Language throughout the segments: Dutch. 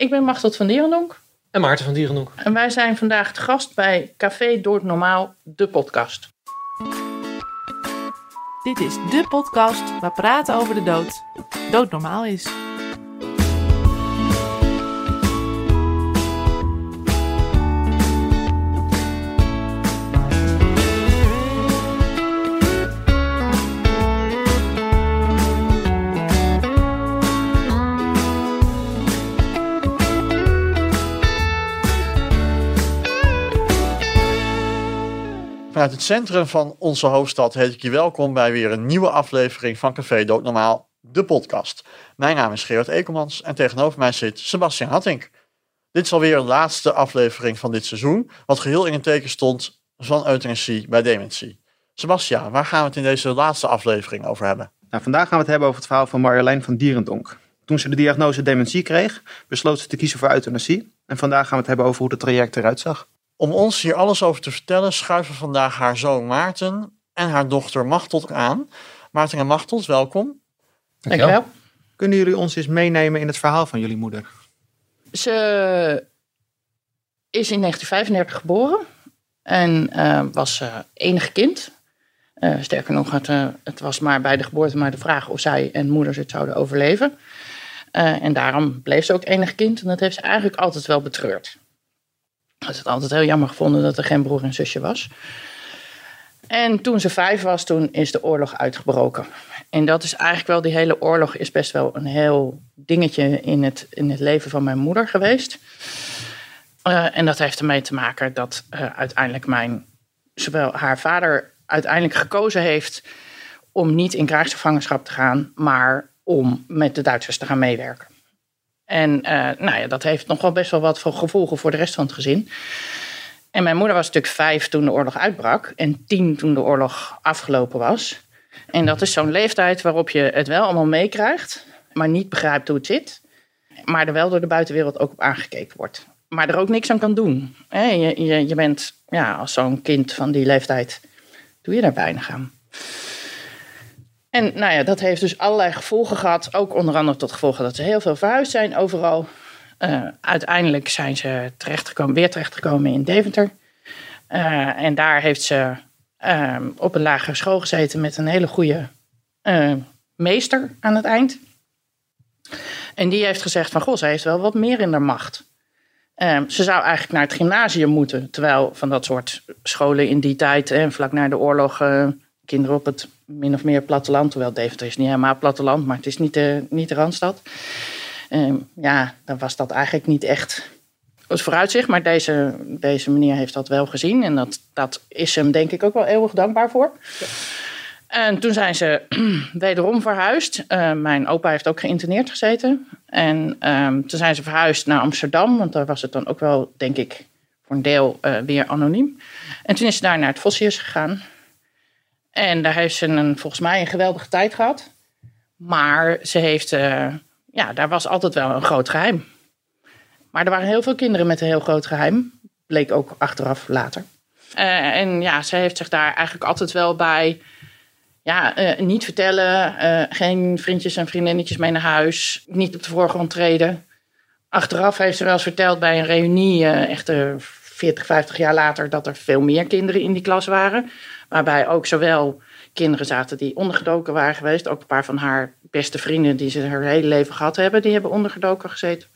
Ik ben Machtot van Dierendonck. En Maarten van Dierendonck. En wij zijn vandaag te gast bij Café Dood Normaal, de podcast. Dit is de podcast waar praten over de dood doodnormaal is. Vanuit het centrum van onze hoofdstad heet ik je welkom bij weer een nieuwe aflevering van Café Dood Normaal, de podcast. Mijn naam is Gerard Ekelmans en tegenover mij zit Sebastian Hatink. Dit is alweer de laatste aflevering van dit seizoen, wat geheel in het teken stond van euthanasie bij dementie. Sebastian, waar gaan we het in deze laatste aflevering over hebben? Nou, vandaag gaan we het hebben over het verhaal van Marjolein van Dierendonck. Toen ze de diagnose dementie kreeg, besloot ze te kiezen voor euthanasie. En vandaag gaan we het hebben over hoe het traject eruit zag. Om ons hier alles over te vertellen schuiven vandaag haar zoon Maarten en haar dochter Machteld aan. Maarten en Machteld, welkom. Dankjewel. Kunnen jullie ons eens meenemen in het verhaal van jullie moeder? Ze is in 1935 geboren en was enige kind. Sterker nog, het was maar bij de geboorte maar de vraag of zij en moeders het zouden overleven. En daarom bleef ze ook enig kind en dat heeft ze eigenlijk altijd wel betreurd. Ik had het altijd heel jammer gevonden dat er geen broer en zusje was. En toen ze 5 was, toen is de oorlog uitgebroken. En dat is eigenlijk wel, die hele oorlog is best wel een heel dingetje in het leven van mijn moeder geweest. En dat heeft ermee te maken dat uiteindelijk zowel haar vader uiteindelijk gekozen heeft om niet in krijgsgevangenschap te gaan, maar om met de Duitsers te gaan meewerken. En dat heeft nog wel best wel wat voor gevolgen voor de rest van het gezin. En mijn moeder was natuurlijk 5 toen de oorlog uitbrak. En 10 toen de oorlog afgelopen was. En dat is zo'n leeftijd waarop je het wel allemaal meekrijgt. Maar niet begrijpt hoe het zit. Maar er wel door de buitenwereld ook op aangekeken wordt. Maar er ook niks aan kan doen. Je bent, als zo'n kind van die leeftijd, doe je daar weinig aan. En dat heeft dus allerlei gevolgen gehad. Ook onder andere tot gevolgen dat ze heel veel verhuisd zijn overal. Uiteindelijk zijn ze terechtgekomen in Deventer. En daar heeft ze op een lagere school gezeten met een hele goede meester aan het eind. En die heeft gezegd van, ze heeft wel wat meer in haar macht. Ze zou eigenlijk naar het gymnasium moeten. Terwijl van dat soort scholen in die tijd, vlak na de oorlog, kinderen op het min of meer platteland. Terwijl Deventer is niet helemaal platteland, maar het is niet de Randstad. Dan was dat eigenlijk niet echt het vooruitzicht. Maar deze meneer heeft dat wel gezien. En dat is hem denk ik ook wel eeuwig dankbaar voor. Ja. En toen zijn ze wederom verhuisd. Mijn opa heeft ook geïnterneerd gezeten. En toen zijn ze verhuisd naar Amsterdam. Want daar was het dan ook wel, denk ik, voor een deel weer anoniem. En toen is ze daar naar het Vossius gegaan. En daar heeft ze volgens mij een geweldige tijd gehad. Maar ze heeft, daar was altijd wel een groot geheim. Maar er waren heel veel kinderen met een heel groot geheim. Bleek ook achteraf later. Ze heeft zich daar eigenlijk altijd wel bij, niet vertellen. Geen vriendjes en vriendinnetjes mee naar huis. Niet op de voorgrond treden. Achteraf heeft ze wel eens verteld bij een reunie, 40, 50 jaar later, dat er veel meer kinderen in die klas waren. Waarbij ook zowel kinderen zaten die ondergedoken waren geweest. Ook een paar van haar beste vrienden die ze haar hele leven gehad hebben, die hebben ondergedoken gezeten.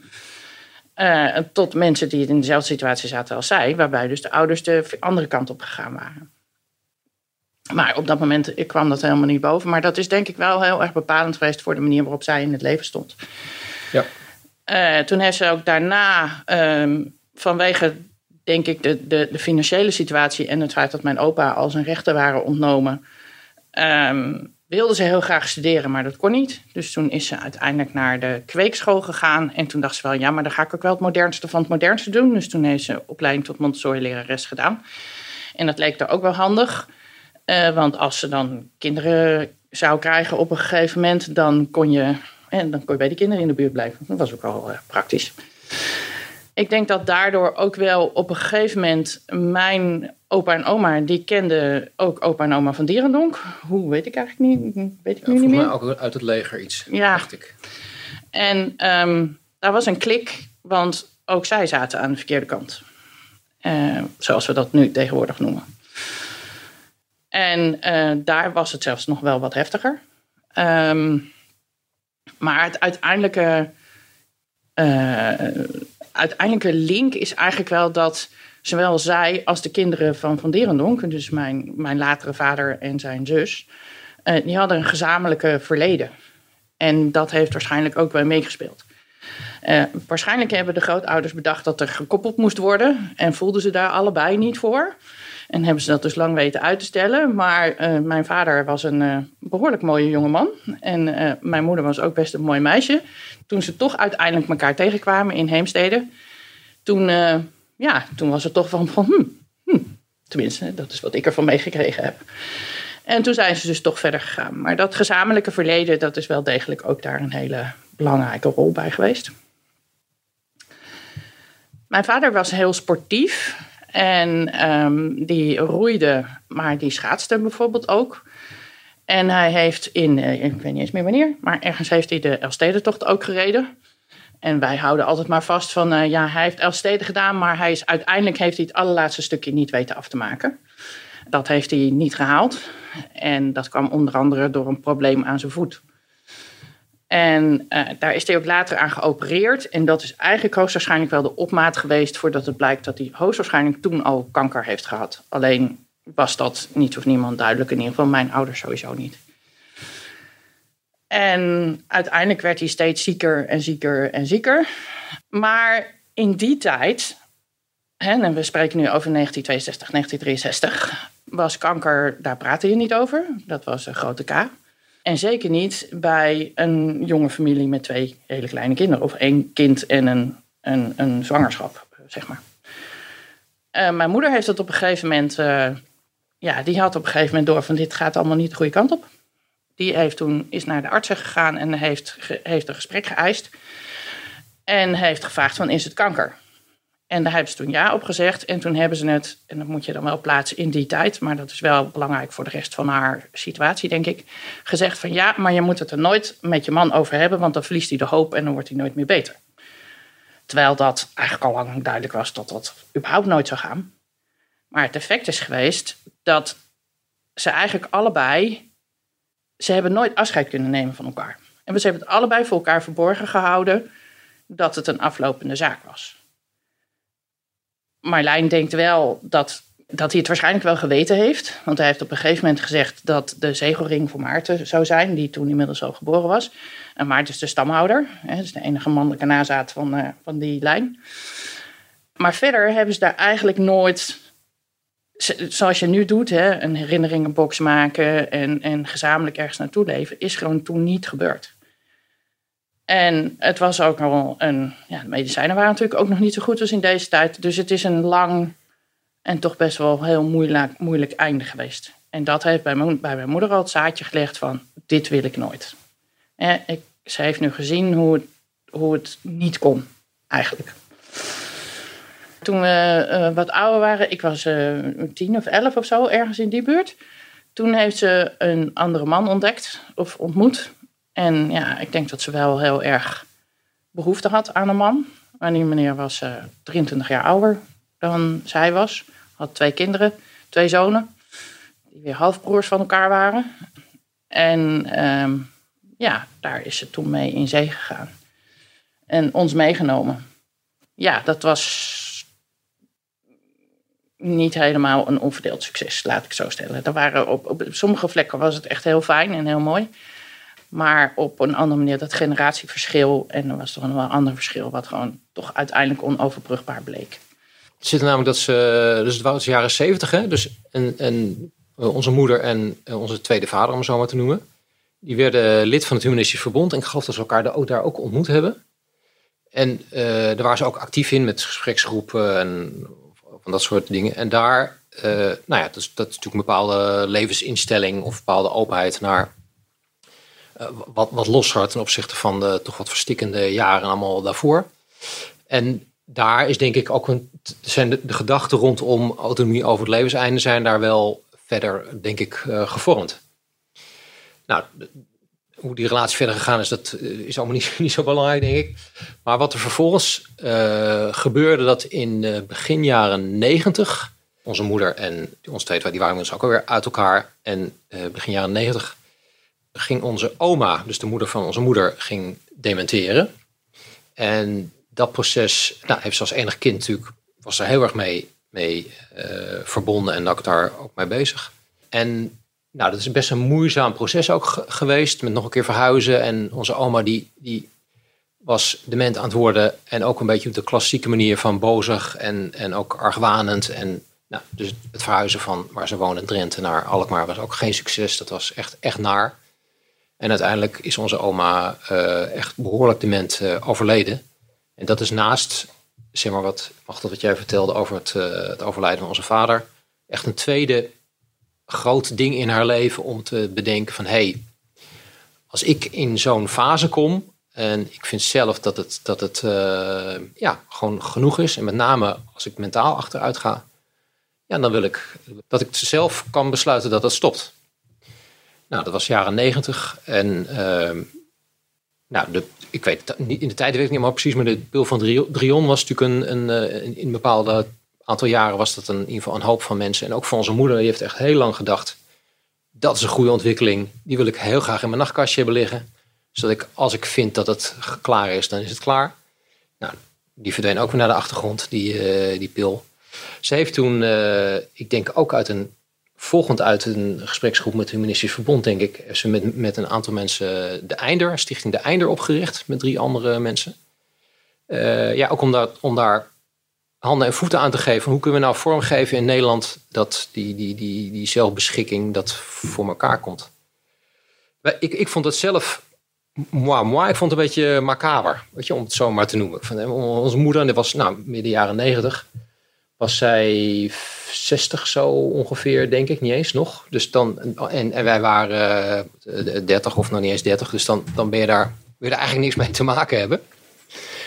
Tot mensen die in dezelfde situatie zaten als zij. Waarbij dus de ouders de andere kant op gegaan waren. Maar op dat moment kwam dat helemaal niet boven. Maar dat is denk ik wel heel erg bepalend geweest voor de manier waarop zij in het leven stond. Ja. Toen heeft ze ook daarna vanwege, denk ik, de financiële situatie en het feit dat mijn opa al zijn rechten waren ontnomen, wilde ze heel graag studeren, maar dat kon niet. Dus toen is ze uiteindelijk naar de kweekschool gegaan. En toen dacht ze wel, maar dan ga ik ook wel het modernste van het modernste doen. Dus toen heeft ze opleiding tot Montessori-lerares gedaan. En dat leek er ook wel handig. Want als ze dan kinderen zou krijgen op een gegeven moment, dan kon je bij die kinderen in de buurt blijven. Dat was ook al praktisch. Ik denk dat daardoor ook wel op een gegeven moment mijn opa en oma, die kenden ook opa en oma van Dierendonck. Hoe weet ik eigenlijk niet? Weet ik nu niet meer. Volgens mij ook uit het leger iets, dacht ik. En daar was een klik Want ook zij zaten aan de verkeerde kant. Zoals we dat nu tegenwoordig noemen. En daar was het zelfs nog wel wat heftiger. Maar het uiteindelijke link is eigenlijk wel dat zowel zij als de kinderen van Dierendonck, dus mijn latere vader en zijn zus, die hadden een gezamenlijke verleden. En dat heeft waarschijnlijk ook wel meegespeeld. Waarschijnlijk hebben de grootouders bedacht dat er gekoppeld moest worden. En voelden ze daar allebei niet voor. En hebben ze dat dus lang weten uit te stellen. Maar mijn vader was een behoorlijk mooie jongeman. En mijn moeder was ook best een mooi meisje. Toen ze toch uiteindelijk elkaar tegenkwamen in Heemstede. Toen was het toch van tenminste, dat is wat ik ervan meegekregen heb. En toen zijn ze dus toch verder gegaan. Maar dat gezamenlijke verleden, dat is wel degelijk ook daar een hele belangrijke rol bij geweest. Mijn vader was heel sportief. En die roeide, maar die schaatste bijvoorbeeld ook. En hij heeft ik weet niet eens meer wanneer, maar ergens heeft hij de Elfstedentocht ook gereden. En wij houden altijd maar vast van, hij heeft Elfstede gedaan, maar uiteindelijk heeft hij het allerlaatste stukje niet weten af te maken. Dat heeft hij niet gehaald. En dat kwam onder andere door een probleem aan zijn voet. En daar is hij ook later aan geopereerd. En dat is eigenlijk hoogstwaarschijnlijk wel de opmaat geweest, voordat het blijkt dat hij hoogstwaarschijnlijk toen al kanker heeft gehad. Alleen was dat niet of niemand duidelijk. In ieder geval mijn ouders sowieso niet. En uiteindelijk werd hij steeds zieker en zieker en zieker. Maar in die tijd, en we spreken nu over 1962, 1963... was kanker, daar praatte je niet over. Dat was een grote K. En zeker niet bij een jonge familie met twee hele kleine kinderen. Of één kind en een zwangerschap, zeg maar. Mijn moeder heeft dat op een gegeven moment... die had op een gegeven moment door van dit gaat allemaal niet de goede kant op. Die is naar de artsen gegaan en heeft een gesprek geëist. En heeft gevraagd van is het kanker? En daar hebben ze toen ja op gezegd. En toen hebben ze het, en dat moet je dan wel plaatsen in die tijd, maar dat is wel belangrijk voor de rest van haar situatie, denk ik, gezegd van ja, maar je moet het er nooit met je man over hebben, want dan verliest hij de hoop en dan wordt hij nooit meer beter. Terwijl dat eigenlijk al lang duidelijk was dat dat überhaupt nooit zou gaan. Maar het effect is geweest dat ze eigenlijk allebei, ze hebben nooit afscheid kunnen nemen van elkaar. En ze hebben het allebei voor elkaar verborgen gehouden dat het een aflopende zaak was. Marjolein denkt wel dat hij het waarschijnlijk wel geweten heeft. Want hij heeft op een gegeven moment gezegd dat de zegelring voor Maarten zou zijn, die toen inmiddels al geboren was. En Maarten is de stamhouder. Hè, dus de enige mannelijke nazaat van die lijn. Maar verder hebben ze daar eigenlijk nooit, zoals je nu doet, hè, een herinneringenbox maken en gezamenlijk ergens naartoe leven, is gewoon toen niet gebeurd. En het was ook al de medicijnen waren natuurlijk ook nog niet zo goed als in deze tijd. Dus het is een lang en toch best wel heel moeilijk einde geweest. En dat heeft bij mijn moeder al het zaadje gelegd van, dit wil ik nooit. Ze heeft nu gezien hoe het niet kon, eigenlijk. Toen we wat ouder waren, ik was 10 of 11 of zo, ergens in die buurt. Toen heeft ze een andere man ontdekt of ontmoet. En ja, ik denk dat ze wel heel erg behoefte had aan een man. Maar die meneer was 23 jaar ouder dan zij was. Had 2 kinderen, 2 zonen. Die weer halfbroers van elkaar waren. En daar is ze toen mee in zee gegaan. En ons meegenomen. Ja, dat was niet helemaal een onverdeeld succes, laat ik zo stellen. Er waren op sommige vlekken was het echt heel fijn en heel mooi. Maar op een andere manier, dat generatieverschil. En er was toch nog wel een ander verschil, wat gewoon toch uiteindelijk onoverbrugbaar bleek. Het zit er namelijk dat ze, dus het was de jaren 70, hè? Dus en onze moeder en onze tweede vader, om het zo maar te noemen, die werden lid van het Humanistisch Verbond. En ik geloof dat ze elkaar daar ook ontmoet hebben. En daar waren ze ook actief in met gespreksgroepen en van dat soort dingen. En daar, dat is natuurlijk een bepaalde levensinstelling of bepaalde openheid naar. Wat loshart ten opzichte van de toch wat verstikkende jaren allemaal daarvoor. En daar is denk ik ook zijn de gedachten rondom autonomie over het levenseinde zijn daar wel verder denk ik gevormd. Nou, hoe die relatie verder gegaan is, dat is allemaal niet zo belangrijk, denk ik. Maar wat er vervolgens gebeurde, dat in begin jaren 90... onze moeder en ons twee, die waren ook alweer uit elkaar. En begin jaren 90 ging onze oma, dus de moeder van onze moeder, ging dementeren. En dat proces, heeft ze als enig kind natuurlijk, was er heel erg mee verbonden en daar ook mee bezig. En dat is best een moeizaam proces ook geweest, met nog een keer verhuizen. En onze oma die was dement aan het worden en ook een beetje op de klassieke manier van bozig en ook argwanend. En dus het verhuizen van waar ze woonde in Drenthe naar Alkmaar was ook geen succes. Dat was echt naar. En uiteindelijk is onze oma echt behoorlijk dement overleden. En dat is naast, zeg maar wat jij vertelde over het overlijden van onze vader, echt een tweede groot ding in haar leven om te bedenken van als ik in zo'n fase kom, en ik vind zelf dat het gewoon genoeg is, en met name als ik mentaal achteruit ga, dan wil ik dat ik zelf kan besluiten dat dat stopt. Dat was jaren 90. En ik weet niet, in de tijd weet ik niet maar precies, maar de pil van Drion was natuurlijk in een bepaalde aantal jaren was dat in ieder geval een hoop van mensen. En ook van onze moeder, die heeft echt heel lang gedacht, dat is een goede ontwikkeling. Die wil ik heel graag in mijn nachtkastje hebben liggen. Zodat ik, als ik vind dat het klaar is, dan is het klaar. Die verdween ook weer naar de achtergrond, die pil. Ze heeft toen, ik denk ook uit een gespreksgroep met het Humanistisch Verbond, denk ik, heeft ze met een aantal mensen de Einder, Stichting de Einder, opgericht met 3 andere mensen. Ook om daar handen en voeten aan te geven. Hoe kunnen we nou vormgeven in Nederland dat die zelfbeschikking dat voor elkaar komt? Ik vond dat zelf moi. Ik vond het een beetje macaber, weet je, om het zo maar te noemen. Van, onze moeder, en dat was midden jaren 90... was zij 60 zo ongeveer, denk ik, niet eens nog. Dus dan, en wij waren 30 of nog niet eens 30. Dus dan wil je daar eigenlijk niks mee te maken hebben.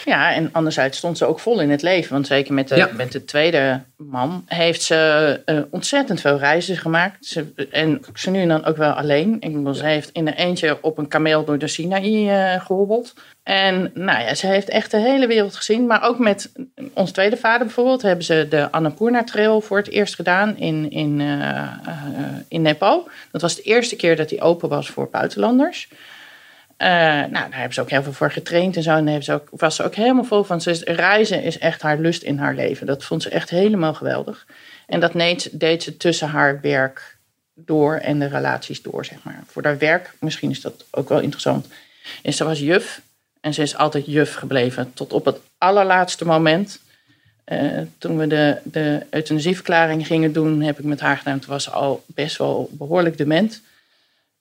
Ja, en anderzijds stond ze ook vol in het leven. Want zeker met de tweede man heeft ze ontzettend veel reizen gemaakt. Ze nu en dan ook wel alleen. Ik bedoel, ze heeft in haar eentje op een kameel door de Sinaï gehobbeld. En ze heeft echt de hele wereld gezien. Maar ook met ons tweede vader bijvoorbeeld hebben ze de Annapurna Trail voor het eerst gedaan in Nepal. Dat was de eerste keer dat die open was voor buitenlanders. Daar hebben ze ook heel veel voor getraind en zo. En was ze ook helemaal vol van. Reizen is echt haar lust in haar leven. Dat vond ze echt helemaal geweldig. En dat deed ze tussen haar werk door en de relaties door, zeg maar. Voor haar werk, misschien is dat ook wel interessant. En ze was juf. En ze is altijd juf gebleven. Tot op het allerlaatste moment. Toen we de euthanasieverklaring gingen doen, heb ik met haar gedaan. Toen was ze al best wel behoorlijk dement.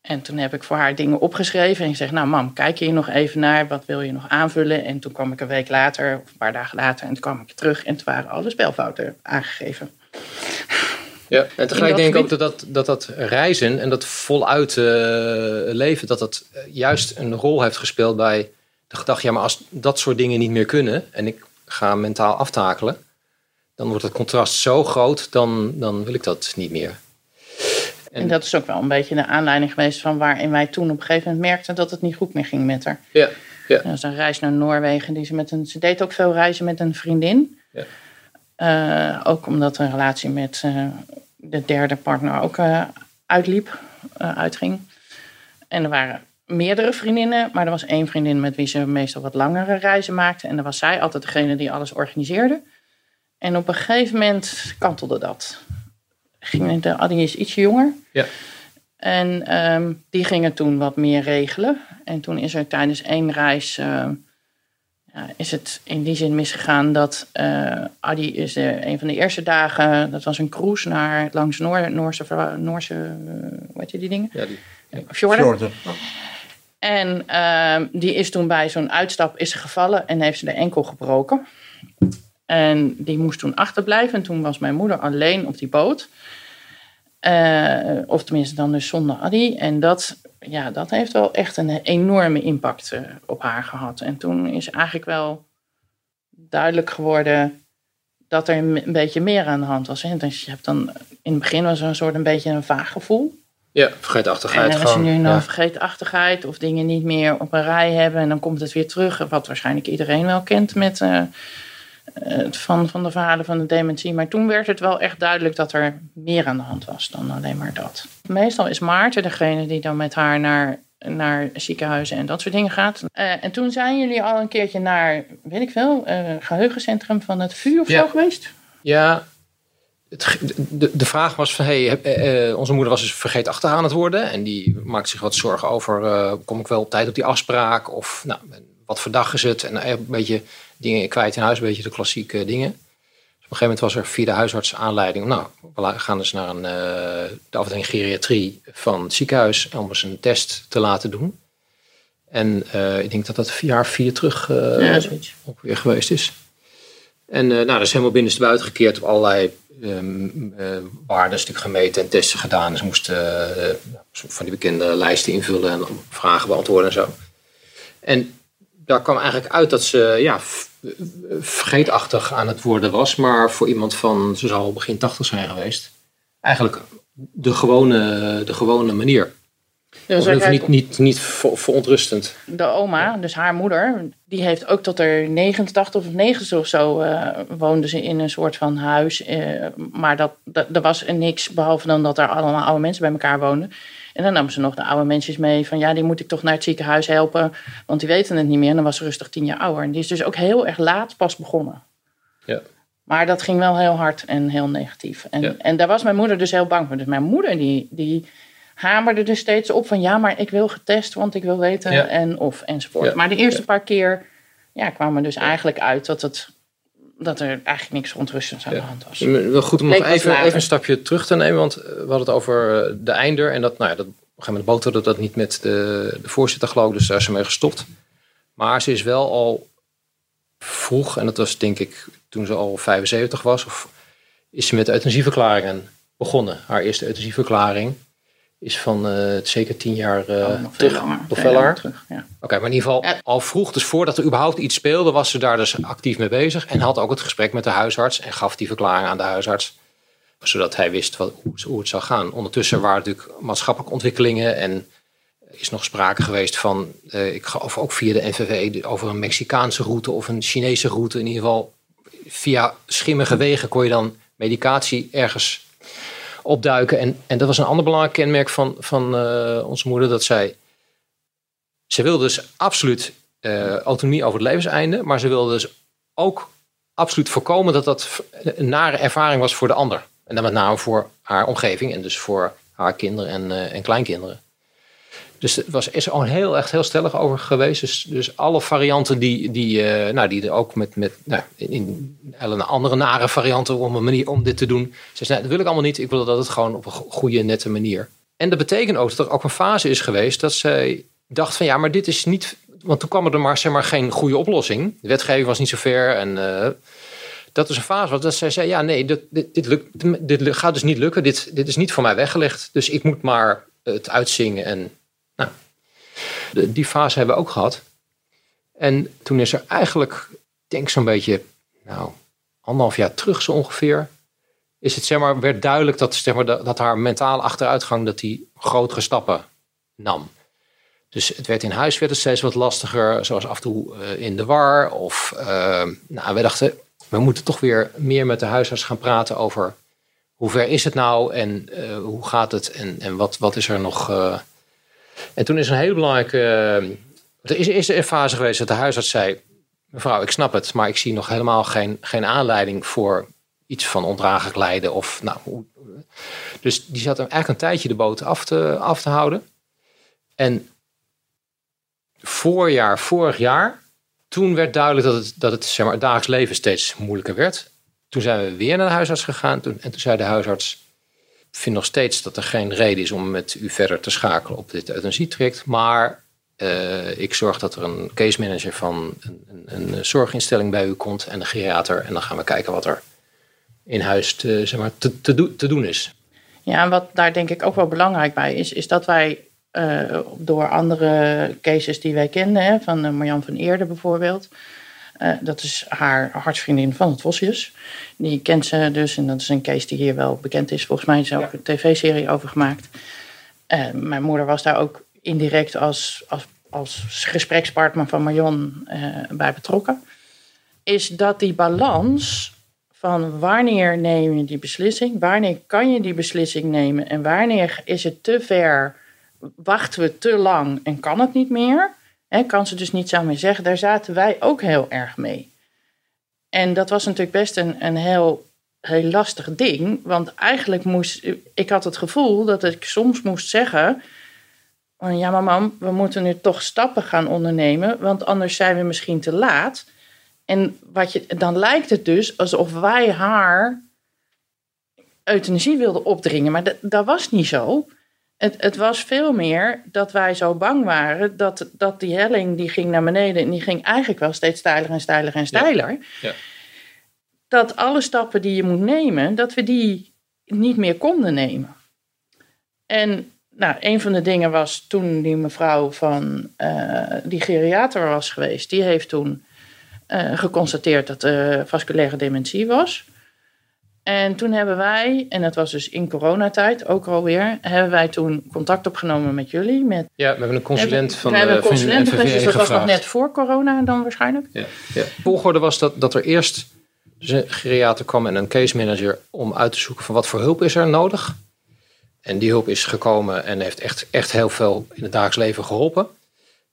En toen heb ik voor haar dingen opgeschreven. En ik zeg, mam, kijk hier nog even naar. Wat wil je nog aanvullen? En toen kwam ik een week later, of een paar dagen later. En toen kwam ik terug. En toen waren alle spelfouten aangegeven. Ja, en tegelijk denk ik ook dat reizen en dat voluit leven, dat juist een rol heeft gespeeld bij de gedachte, maar als dat soort dingen niet meer kunnen en ik ga mentaal aftakelen, dan wordt het contrast zo groot, dan wil ik dat niet meer. En dat is ook wel een beetje de aanleiding geweest van waarin wij toen op een gegeven moment merkten dat het niet goed meer ging met haar. Ja, ja. Dat was een reis naar Noorwegen. Ze deed ook veel reizen met een vriendin. Ja. Ook omdat een relatie met de derde partner ook uitging. En er waren meerdere vriendinnen, maar er was 1 vriendin met wie ze meestal wat langere reizen maakte. En dan was zij altijd degene die alles organiseerde. En op een gegeven moment kantelde dat. De Addy is iets jonger. Ja. En die gingen toen wat meer regelen. En toen is er tijdens 1 reis is het in die zin misgegaan dat Addy is een van de eerste dagen, dat was een cruise langs Noorse hoe heet je die dingen? Ja, Fjorden. Oh. En die is toen bij zo'n uitstap is gevallen en heeft ze de enkel gebroken. En die moest toen achterblijven. En toen was mijn moeder alleen op die boot. Of tenminste dan dus zonder Addy. En dat heeft wel echt een enorme impact op haar gehad. En toen is eigenlijk wel duidelijk geworden dat er een beetje meer aan de hand was. En je hebt dan, in het begin was er een beetje een vaag gevoel. Ja, vergeetachtigheid. En er is nu nog vergeetachtigheid of dingen niet meer op een rij hebben. En dan komt het weer terug, wat waarschijnlijk iedereen wel kent met van de verhalen van de dementie. Maar toen werd het wel echt duidelijk dat er meer aan de hand was dan alleen maar dat. Meestal is Maarten degene die dan met haar naar ziekenhuizen en dat soort dingen gaat. En toen zijn jullie al een keertje naar, weet ik veel, geheugencentrum van het VU of zo geweest? Ja. De vraag was van, onze moeder was dus vergeetachtig aan het worden. En die maakt zich wat zorgen over, kom ik wel op tijd op die afspraak? Of nou, wat voor dag is het? En een beetje dingen kwijt in huis, een beetje de klassieke dingen. Dus op een gegeven moment was er via de huisarts aanleiding. Nou, we gaan dus naar de afdeling geriatrie van het ziekenhuis om eens een test te laten doen. En ik denk dat dat jaar 4 terug ongeveer geweest is. En nou, dat is helemaal binnenstebuiten gekeerd op allerlei waarden natuurlijk gemeten en testen gedaan. Dus moesten van die bekende lijsten invullen en vragen beantwoorden en zo. En daar kwam eigenlijk uit dat ze vergeetachtig aan het worden was. Maar voor iemand van, ze zou begin 80 zijn geweest, eigenlijk de gewone manier. Dus niet verontrustend. De oma, dus haar moeder, die heeft ook tot haar 89 of 90 of zo woonde ze in een soort van huis. Maar dat, er was niks, behalve dan dat er allemaal oude mensen bij elkaar woonden. En dan nam ze nog de oude mensen mee van die moet ik toch naar het ziekenhuis helpen. Want die weten het niet meer en dan was ze rustig 10 jaar ouder. En die is dus ook heel erg laat pas begonnen. Ja. Maar dat ging wel heel hard en heel negatief. En daar was mijn moeder dus heel bang voor. Dus mijn moeder die hamerde er steeds op van maar ik wil getest, want ik wil weten enzovoort. Ja. Maar de eerste paar keer kwam er dus eigenlijk uit dat er eigenlijk niks ontrustends aan de hand was. Wel goed om nog even een stapje terug te nemen, want we hadden het over de Einder en dat, op een gegeven moment boterde dat niet met de voorzitter, geloof ik, dus daar is ze mee gestopt. Maar ze is wel al vroeg, en dat was denk ik toen ze al 75 was, of is ze met de euthanasieverklaringen begonnen, haar eerste euthanasieverklaring. Is van zeker 10 jaar terug. Of veel langer terug, ja. Oké, maar in ieder geval al vroeg, dus voordat er überhaupt iets speelde, was ze daar dus actief mee bezig. En had ook het gesprek met de huisarts en gaf die verklaring aan de huisarts. Zodat hij wist hoe het zou gaan. Ondertussen waren natuurlijk maatschappelijke ontwikkelingen. En is nog sprake geweest van, ik geloof ook via de NVVE, over een Mexicaanse route of een Chinese route. In ieder geval via schimmige wegen kon je dan medicatie ergens opduiken. En dat was een ander belangrijk kenmerk van onze moeder. Dat ze wilde dus absoluut autonomie over het levenseinde. Maar ze wilde dus ook absoluut voorkomen dat een nare ervaring was voor de ander. En dan met name voor haar omgeving. En dus voor haar kinderen en kleinkinderen. Dus het is er al echt heel stellig over geweest. Dus alle varianten die er ook met andere nare varianten om een manier om dit te doen. Ze zei, dat wil ik allemaal niet. Ik wil dat het gewoon op een goede, nette manier. En dat betekent ook dat er ook een fase is geweest dat zij dacht van maar dit is niet. Want toen kwam er maar geen goede oplossing. De wetgeving was niet zo ver en dat is een fase dat zij zei, dit gaat dus niet lukken. Dit is niet voor mij weggelegd. Dus ik moet maar het uitzingen en die fase hebben we ook gehad. En toen is er eigenlijk, denk zo'n beetje, 1,5 jaar terug zo ongeveer, is het, werd duidelijk dat haar mentale achteruitgang, dat die grotere stappen nam. Dus het werd in huis steeds wat lastiger, zoals af en toe in de war. Of, wij dachten, we moeten toch weer meer met de huisarts gaan praten over hoe ver is het nou en hoe gaat het en wat is er nog. En toen is een hele belangrijke. Er is een fase geweest dat de huisarts zei, mevrouw, ik snap het, maar ik zie nog helemaal geen aanleiding voor iets van ondraaglijk lijden. Of, dus die zat hem eigenlijk een tijdje de boot af te houden. En vorig jaar, toen werd duidelijk dat het het dagelijks leven steeds moeilijker werd. Toen zijn we weer naar de huisarts gegaan. En toen zei de huisarts, ik vind nog steeds dat er geen reden is om met u verder te schakelen op dit euthanasietraject. Maar ik zorg dat er een case manager van een zorginstelling bij u komt en een geriater. En dan gaan we kijken wat er in huis te doen is. Ja, en wat daar denk ik ook wel belangrijk bij is dat wij door andere cases die wij kenden, van Marjan van Eerden bijvoorbeeld. Dat is haar hartsvriendin van het Vossius. Die kent ze dus. En dat is een case die hier wel bekend is. Volgens mij is er ook een tv-serie over gemaakt. Mijn moeder was daar ook indirect als gesprekspartner van Marion bij betrokken. Is dat die balans van wanneer neem je die beslissing, wanneer kan je die beslissing nemen en wanneer is het te ver, wachten we te lang en kan het niet meer. Hè, kan ze dus niets aan meer zeggen, daar zaten wij ook heel erg mee. En dat was natuurlijk best een heel lastig ding, want eigenlijk had het gevoel dat ik soms moest zeggen, ja maar mam, we moeten nu toch stappen gaan ondernemen, want anders zijn we misschien te laat. En dan lijkt het dus alsof wij haar euthanasie wilden opdringen. Maar dat was niet zo. Het was veel meer dat wij zo bang waren dat die helling die ging naar beneden en die ging eigenlijk wel steeds steiler en steiler en steiler. Ja. Ja. Dat alle stappen die je moet nemen, dat we die niet meer konden nemen. En nou, een van de dingen was toen die mevrouw van die geriater was geweest, die heeft toen geconstateerd dat er vasculaire dementie was. En toen hebben wij, en dat was dus in coronatijd ook alweer, hebben wij toen contact opgenomen met jullie. Ja, we hebben een consulent van de NVVE gevraagd. Dus dat was nog net voor corona dan waarschijnlijk. Ja, ja. De volgorde was dat er eerst dus een geriater kwam en een case manager om uit te zoeken van wat voor hulp is er nodig. En die hulp is gekomen en heeft echt heel veel in het dagelijks leven geholpen.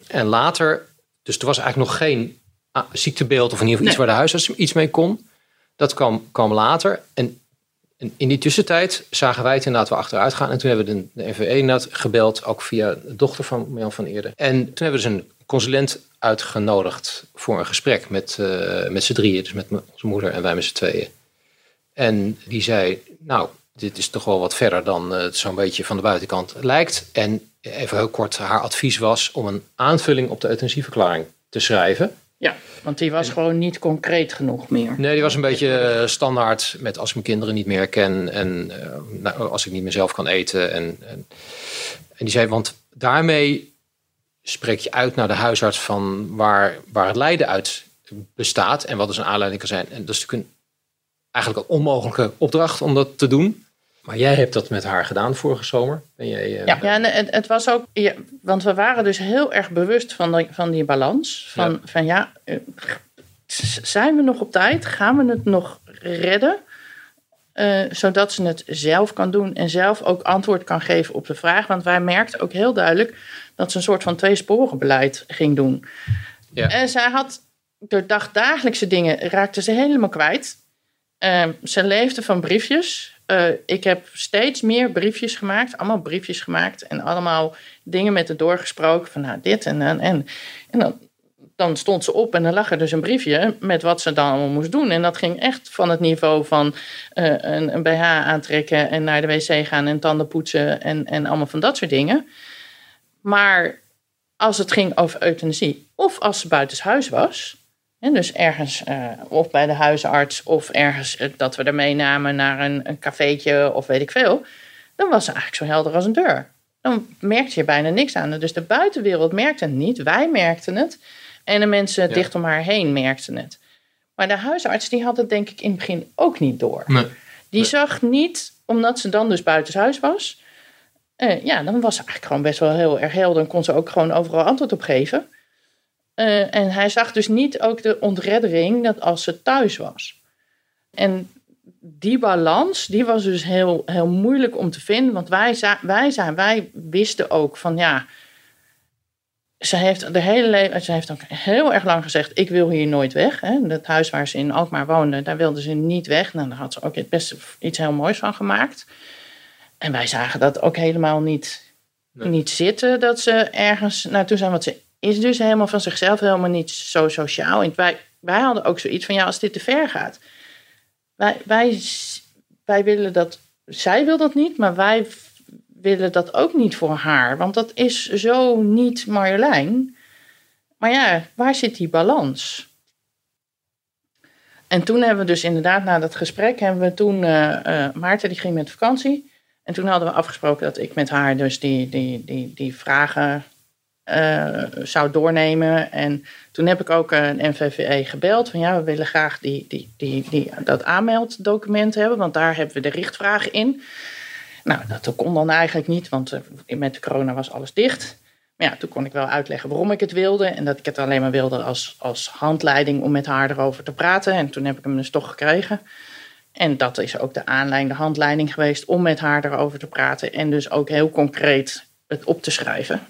En later, dus er was eigenlijk nog geen ziektebeeld of in ieder geval iets waar de huisarts iets mee kon. Dat kwam later. En in die tussentijd zagen wij het inderdaad wel achteruit gaan. En toen hebben we de NVE inderdaad gebeld, ook via de dochter van Marjan van Eerden. En toen hebben we dus een consulent uitgenodigd voor een gesprek met z'n drieën. Dus met onze moeder en wij met z'n tweeën. En die zei, nou, dit is toch wel wat verder dan het zo'n beetje van de buitenkant lijkt. En even heel kort, haar advies was om een aanvulling op de euthanasieverklaring te schrijven. Ja, want die was gewoon niet concreet genoeg meer. Nee, die was een beetje standaard met als ik mijn kinderen niet meer ken en als ik niet meer zelf kan eten. En die zei, want daarmee spreek je uit naar de huisarts van waar het lijden uit bestaat en wat dus een aanleiding kan zijn. En dat is natuurlijk eigenlijk een onmogelijke opdracht om dat te doen. Maar jij hebt dat met haar gedaan vorige zomer. En jij, het was ook. Ja, want we waren dus heel erg bewust van die balans. Zijn we nog op tijd? Gaan we het nog redden? Zodat ze het zelf kan doen en zelf ook antwoord kan geven op de vraag. Want wij merkten ook heel duidelijk dat ze een soort van tweesporenbeleid ging doen. Ja. En zij had door dagdagelijkse dingen raakte ze helemaal kwijt. Ze leefde van briefjes. Ik heb steeds meer briefjes gemaakt. Allemaal briefjes gemaakt. En allemaal dingen met haar doorgesproken. Van nou dit en dan stond ze op en dan lag er dus een briefje met wat ze dan allemaal moest doen. En dat ging echt van het niveau van een BH aantrekken en naar de wc gaan en tanden poetsen. En allemaal van dat soort dingen. Maar als het ging over euthanasie of als ze buitenshuis was. En dus ergens, of bij de huisarts, of ergens dat we er meenamen naar een cafeetje of weet ik veel. Dan was ze eigenlijk zo helder als een deur. Dan merkte je bijna niks aan. Dus de buitenwereld merkte het niet, wij merkten het. En de mensen dicht om haar heen merkten het. Maar de huisarts die had het denk ik in het begin ook niet door. Nee. Die zag niet, omdat ze dan dus buitenshuis was. Dan was ze eigenlijk gewoon best wel heel erg helder. En kon ze ook gewoon overal antwoord op geven. En hij zag dus niet ook de ontreddering dat als ze thuis was. En die balans, die was dus heel moeilijk om te vinden. Want wij wisten ook van ja, ze heeft ook heel erg lang gezegd, ik wil hier nooit weg. Hè. Het huis waar ze in Alkmaar woonde, daar wilde ze niet weg. Nou, daar had ze ook het beste iets heel moois van gemaakt. En wij zagen dat ook helemaal niet zitten, dat ze ergens naartoe zijn wat ze is dus helemaal van zichzelf helemaal niet zo sociaal. En wij hadden ook zoiets van, ja, als dit te ver gaat. Wij willen dat, zij wil dat niet, maar wij willen dat ook niet voor haar. Want dat is zo niet Marjolein. Maar ja, waar zit die balans? En toen hebben we dus inderdaad na dat gesprek, Maarten die ging met vakantie. En toen hadden we afgesproken dat ik met haar dus die vragen zou doornemen. En toen heb ik ook een NVVE gebeld van ja, we willen graag dat aanmelddocument hebben, want daar hebben we de richtvraag in. Nou, dat kon dan eigenlijk niet, want met corona was alles dicht. Maar ja, toen kon ik wel uitleggen waarom ik het wilde. En dat ik het alleen maar wilde als handleiding om met haar erover te praten. En toen heb ik hem dus toch gekregen. En dat is ook de aanleiding, de handleiding geweest om met haar erover te praten. En dus ook heel concreet het op te schrijven.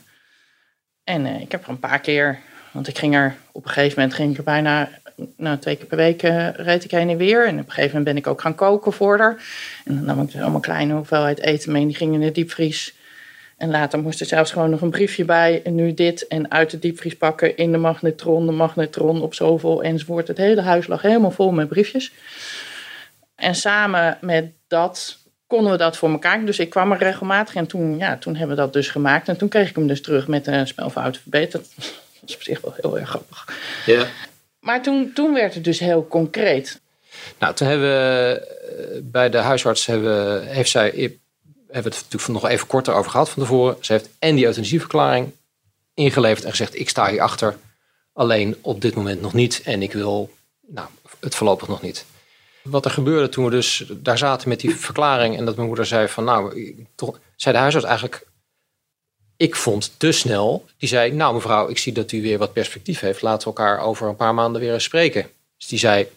En ik heb er een paar keer, want ik ging er op een gegeven moment bijna... Nou, 2 keer per week reed ik heen en weer. En op een gegeven moment ben ik ook gaan koken voor haar. En dan nam ik dus allemaal kleine hoeveelheid eten mee. Die ging in de diepvries. En later moest er zelfs gewoon nog een briefje bij. En nu dit. En uit de diepvries pakken in de magnetron op zoveel enzovoort. Het hele huis lag helemaal vol met briefjes. En samen met dat konden we dat voor elkaar. Dus ik kwam er regelmatig. En toen hebben we dat dus gemaakt. En toen kreeg ik hem dus terug met een spelfout verbeterd. Dat is op zich wel heel erg grappig. Ja. Yeah. Maar toen werd het dus heel concreet. Nou, toen hebben we bij de huisarts hebben we het natuurlijk nog even korter over gehad van tevoren. Ze heeft en die euthanasieverklaring ingeleverd en gezegd: ik sta hierachter, alleen op dit moment nog niet en ik wil het voorlopig nog niet. Wat er gebeurde toen we dus daar zaten met die verklaring en dat mijn moeder zei van zei de huisarts eigenlijk... Ik vond te snel. Die zei, nou mevrouw, ik zie dat u weer wat perspectief heeft. Laten we elkaar over een paar maanden weer eens spreken. Dus die zei,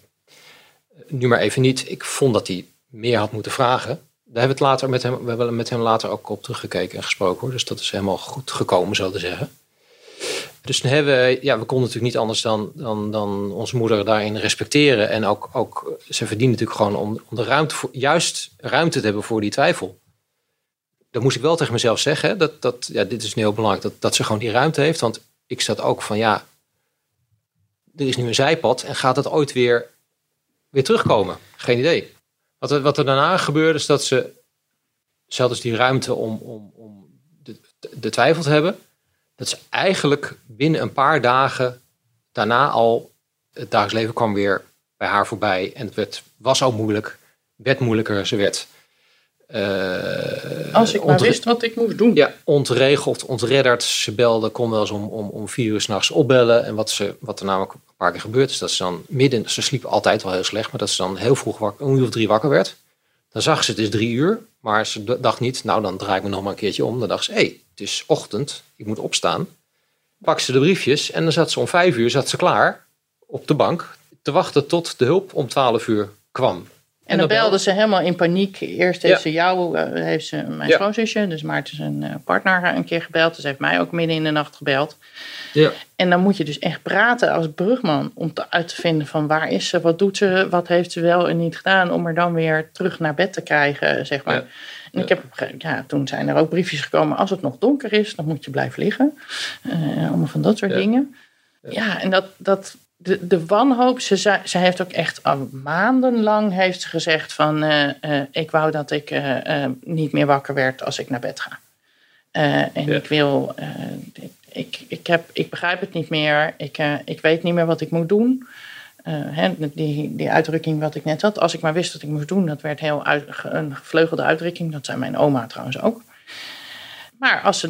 nu maar even niet. Ik vond dat hij meer had moeten vragen. We hebben met hem later ook op teruggekeken en gesproken. Hoor. Dus dat is helemaal goed gekomen, zo te zeggen. Dus dan we konden natuurlijk niet anders dan onze moeder daarin respecteren. En ook ze verdient natuurlijk gewoon om de ruimte juist ruimte te hebben voor die twijfel. Dat moest ik wel tegen mezelf zeggen. Dit is heel belangrijk. Dat ze gewoon die ruimte heeft. Want ik zat ook van er is nu een zijpad. En gaat dat ooit weer terugkomen? Geen idee. Wat er daarna gebeurde is dat ze had dus die ruimte om de twijfel te hebben. Dat ze eigenlijk binnen een paar dagen daarna al... Het dagelijks leven kwam weer bij haar voorbij. En het was al moeilijk. Werd moeilijker. Ze werd... Als ik maar wist wat ik moest doen. Ja, ontregeld, ontredderd. Ze belde, kon wel eens om 4 uur 's nachts opbellen. En wat er namelijk een paar keer gebeurd is, dat ze dan ze sliep altijd wel heel slecht, maar dat ze dan heel vroeg wakker, 1 uur of 3 wakker werd. Dan zag ze, het is 3 uur, maar ze dacht niet, dan draai ik me nog maar een keertje om. Dan dacht ze, het is ochtend, ik moet opstaan. Pak ze de briefjes en dan zat ze om 5 uur klaar op de bank te wachten tot de hulp om 12 uur kwam. En dan belde ze helemaal in paniek. Eerst heeft ze jou, heeft ze mijn schoonzusje, dus Maarten zijn partner, een keer gebeld. Dus heeft mij ook midden in de nacht gebeld. Ja. En dan moet je dus echt praten als brugman om uit te vinden van waar is ze, wat doet ze, wat heeft ze wel en niet gedaan. Om haar dan weer terug naar bed te krijgen, zeg maar. Ja. En ik heb, toen zijn er ook briefjes gekomen. Als het nog donker is, dan moet je blijven liggen. Allemaal van dat soort dingen. Ja, en dat De wanhoop, ze heeft ook echt al maandenlang heeft ze gezegd van... ik wou dat ik niet meer wakker werd als ik naar bed ga. Ik wil... Ik begrijp het niet meer. Ik weet niet meer wat ik moet doen. Die uitdrukking wat ik net had. Als ik maar wist wat ik moest doen, dat werd een gevleugelde uitdrukking. Dat zei mijn oma trouwens ook. Maar als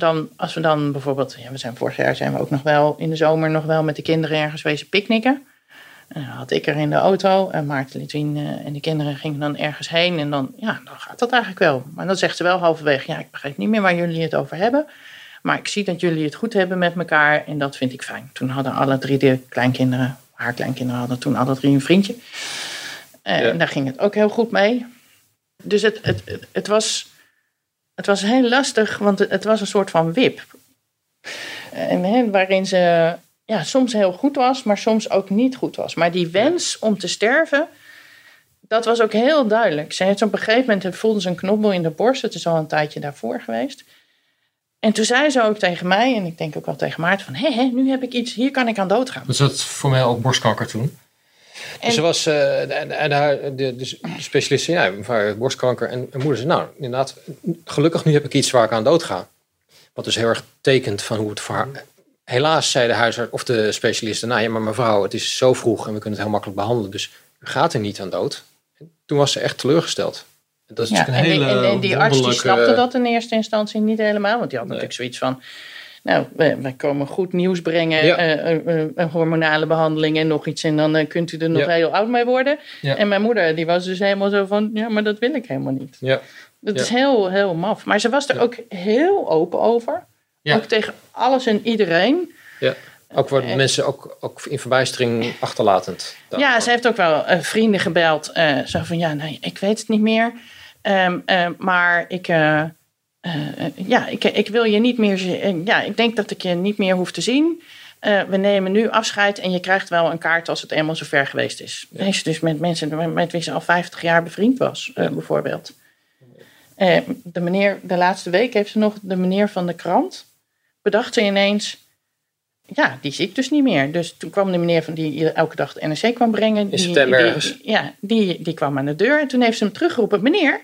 we dan bijvoorbeeld... Ja, vorig jaar zijn we ook nog wel in de zomer... nog wel met de kinderen ergens wezen picknicken. En dan had ik er in de auto. En Maarten, Litwien en de kinderen gingen dan ergens heen. En dan gaat dat eigenlijk wel. Maar dan zegt ze wel halverwege... Ja, ik begrijp niet meer waar jullie het over hebben. Maar ik zie dat jullie het goed hebben met elkaar. En dat vind ik fijn. Toen hadden alle 3 de kleinkinderen... Haar kleinkinderen hadden toen alle 3 een vriendje. En daar ging het ook heel goed mee. Dus het was... Het was heel lastig, want het was een soort van wip. Waarin ze soms heel goed was, maar soms ook niet goed was. Maar die wens om te sterven, dat was ook heel duidelijk. Ze heeft op een gegeven moment voelde ze een knobbel in de borst. Het is al een tijdje daarvoor geweest. En toen zei ze ook tegen mij, en ik denk ook wel tegen Maarten... van nu heb ik iets, hier kan ik aan doodgaan. Dus dat voor mij ook borstkanker toen? En ze was de specialist zei, borstkanker. En moeder zei, inderdaad, gelukkig nu heb ik iets waar ik aan dood ga. Wat dus heel erg tekent van hoe het voor haar... Helaas zei de huisarts of de specialisten, maar mevrouw, het is zo vroeg en we kunnen het heel makkelijk behandelen. Dus u gaat er niet aan dood. En toen was ze echt teleurgesteld. Dat is een hele wonderlijke... die arts die snapte dat in eerste instantie niet helemaal. Want die had natuurlijk zoiets van... nou, wij komen goed nieuws brengen, hormonale behandeling en nog iets. En dan kunt u er nog heel oud mee worden. Ja. En mijn moeder, die was dus helemaal zo van, ja, maar dat wil ik helemaal niet. Ja. Dat is heel, heel maf. Maar ze was er ook heel open over. Ja. Ook tegen alles en iedereen. Ja. Ook worden mensen ook in verbijstering achterlatend. Daarvan. Ja, ze heeft ook wel vrienden gebeld. Zo van, ja, nee, ik weet het niet meer. Maar ik... ik wil je niet meer zien. Ja, ik denk dat ik je niet meer hoef te zien. We nemen nu afscheid en je krijgt wel een kaart als het eenmaal zover geweest is. Ja. Deze dus met mensen met wie ze al 50 jaar bevriend was, bijvoorbeeld. De laatste week heeft ze nog de meneer van de krant. Bedacht ze ineens, ja, die zie ik dus niet meer. Dus toen kwam de meneer van die elke dag de NRC kwam brengen. In september ergens. Ja, die kwam aan de deur en toen heeft ze hem teruggeroepen. Meneer...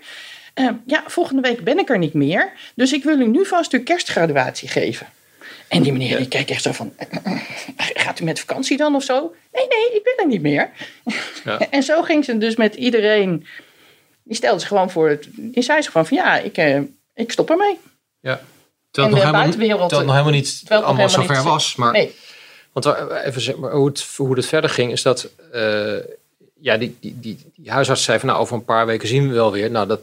volgende week ben ik er niet meer. Dus ik wil u nu vast uw kerstgraduatie geven. En die meneer die kijkt echt zo van... gaat u met vakantie dan of zo? Nee, ik ben er niet meer. Ja. En zo ging ze dus met iedereen... Die stelde ze gewoon voor... Die zei ze gewoon van ja, ik stop ermee. Ja. Terwijl het nog helemaal niet allemaal zover was. Maar, nee. Want even hoe het verder ging is dat... Ja, die huisarts zei van nou, over een paar weken zien we wel weer. Nou,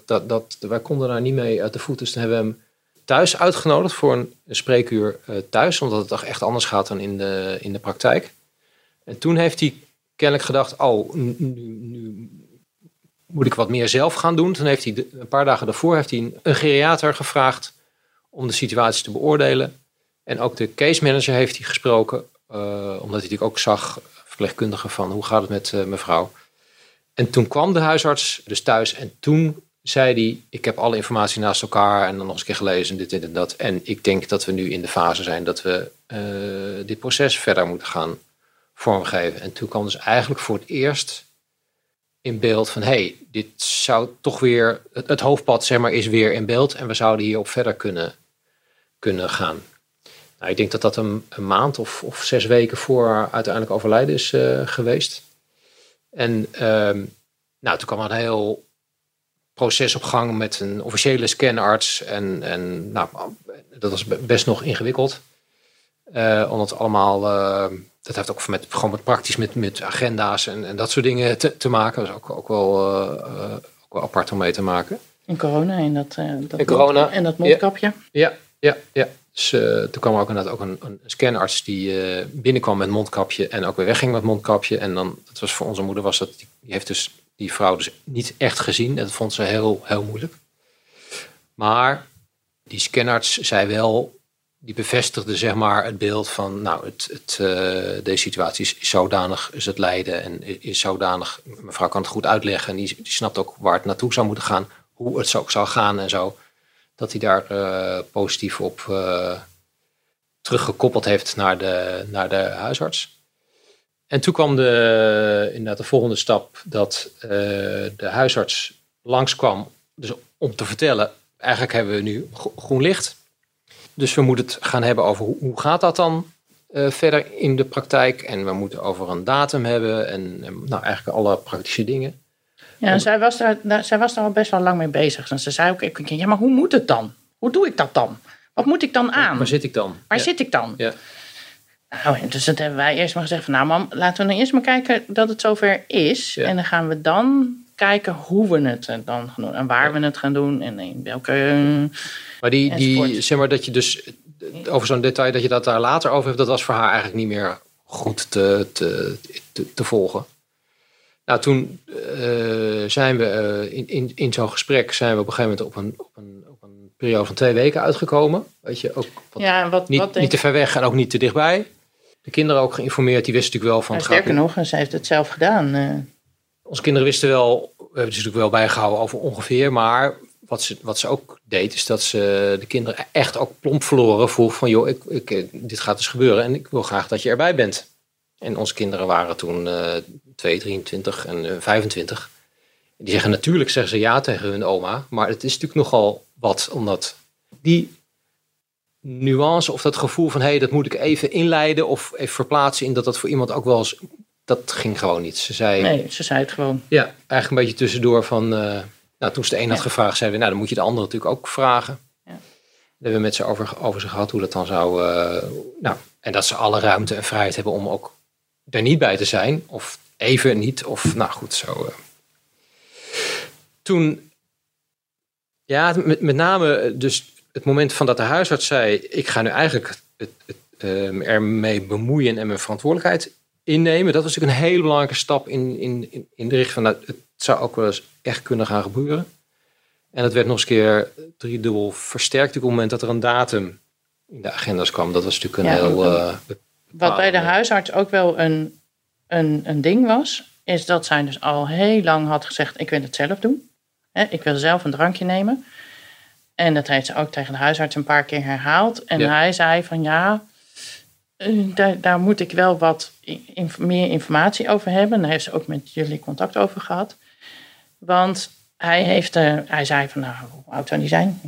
wij konden daar niet mee uit de voet. Dus toen hebben we hem thuis uitgenodigd voor een spreekuur thuis. Omdat het toch echt anders gaat dan in de praktijk. En toen heeft hij kennelijk gedacht, nu moet ik wat meer zelf gaan doen. Toen heeft hij een paar dagen daarvoor heeft hij een geriater gevraagd om de situatie te beoordelen. En ook de case manager heeft hij gesproken. Omdat hij natuurlijk ook zag, verpleegkundige, van hoe gaat het met mevrouw. En toen kwam de huisarts dus thuis en toen zei hij... ik heb alle informatie naast elkaar en dan nog eens een keer gelezen dit en dat. En ik denk dat we nu in de fase zijn dat we dit proces verder moeten gaan vormgeven. En toen kwam dus eigenlijk voor het eerst in beeld van... hey, dit zou toch weer... het hoofdpad, zeg maar, is weer in beeld en we zouden hierop verder kunnen gaan. Nou, ik denk dat dat een maand of 6 weken voor haar uiteindelijk overlijden is geweest... En toen kwam er een heel proces op gang met een officiële SCEN-arts. En nou, dat was best nog ingewikkeld. Omdat allemaal, dat heeft ook gewoon praktisch met agenda's en dat soort dingen te maken. Dat is ook wel apart om mee te maken. En corona en dat mondkapje. Ja. Dus toen kwam er ook inderdaad een SCEN-arts die binnenkwam met mondkapje en ook weer wegging met mondkapje. En dan, dat was voor onze moeder, die heeft dus die vrouw dus niet echt gezien. Dat vond ze heel, heel moeilijk. Maar die SCEN-arts zei wel, die bevestigde zeg maar het beeld van, nou, deze situatie is zodanig, is het lijden en is zodanig. Mevrouw kan het goed uitleggen en die snapt ook waar het naartoe zou moeten gaan, hoe het zou gaan en zo. Dat hij daar positief op teruggekoppeld heeft naar de huisarts. En toen kwam inderdaad de volgende stap dat de huisarts langskwam. Dus om te vertellen, eigenlijk hebben we nu groen licht. Dus we moeten het gaan hebben over hoe gaat dat dan verder in de praktijk. En we moeten over een datum hebben en nou, eigenlijk alle praktische dingen. Ja, zij was daar al best wel lang mee bezig. En ze zei ook, ja, maar hoe moet het dan? Hoe doe ik dat dan? Wat moet ik dan aan? Waar zit ik dan? Ja. Nou, dus dat hebben wij eerst maar gezegd van, nou mam, laten we nou eerst maar kijken dat het zover is. Ja. En dan gaan we dan kijken hoe we het dan gaan doen. En waar we het gaan doen. En in welke... Maar zeg maar dat je dus, over zo'n detail, dat je dat daar later over hebt, dat was voor haar eigenlijk niet meer goed te volgen. Nou, toen zijn we in zo'n gesprek zijn we op een gegeven moment op een periode van 2 weken uitgekomen. Weet je, ook niet te ver weg en ook niet te dichtbij. De kinderen ook geïnformeerd, die wisten natuurlijk wel van... Sterker nog, en zij heeft het zelf gedaan. Onze kinderen wisten wel, we hebben het natuurlijk wel bijgehouden over ongeveer. Maar wat ze ook deed, is dat ze de kinderen echt ook plomp verloren. Vroeg van, joh, dit gaat dus gebeuren en ik wil graag dat je erbij bent. En onze kinderen waren toen 23 en 25. Die zeggen natuurlijk, zeggen ze ja tegen hun oma. Maar het is natuurlijk nogal wat. Omdat die nuance of dat gevoel van... dat moet ik even inleiden of even verplaatsen... in dat voor iemand ook wel eens... dat ging gewoon niet. Ze zei het gewoon. Ja, eigenlijk een beetje tussendoor van... toen ze de een had gevraagd, zeiden we... dan moet je de andere natuurlijk ook vragen. Ja. hebben we met ze over ze gehad hoe dat dan zou... en dat ze alle ruimte en vrijheid hebben om ook er niet bij te zijn. Of even niet. Of nou goed, zo. Toen... Ja, met name dus het moment van dat de huisarts zei... ik ga nu eigenlijk ermee bemoeien en mijn verantwoordelijkheid innemen. Dat was natuurlijk een hele belangrijke stap in de richting van... het zou ook wel eens echt kunnen gaan gebeuren. En dat werd nog eens keer driedubbel versterkt... op het moment dat er een datum in de agenda's kwam. Dat was natuurlijk een heel... wat bij de huisarts ook wel een ding was... is dat zij dus al heel lang had gezegd... ik wil het zelf doen. Ik wil zelf een drankje nemen. En dat heeft ze ook tegen de huisarts een paar keer herhaald. En hij zei van ja... daar moet ik wel wat meer informatie over hebben. Daar heeft ze ook met jullie contact over gehad. Want... Hij zei van, nou, hoe oud zou die zijn?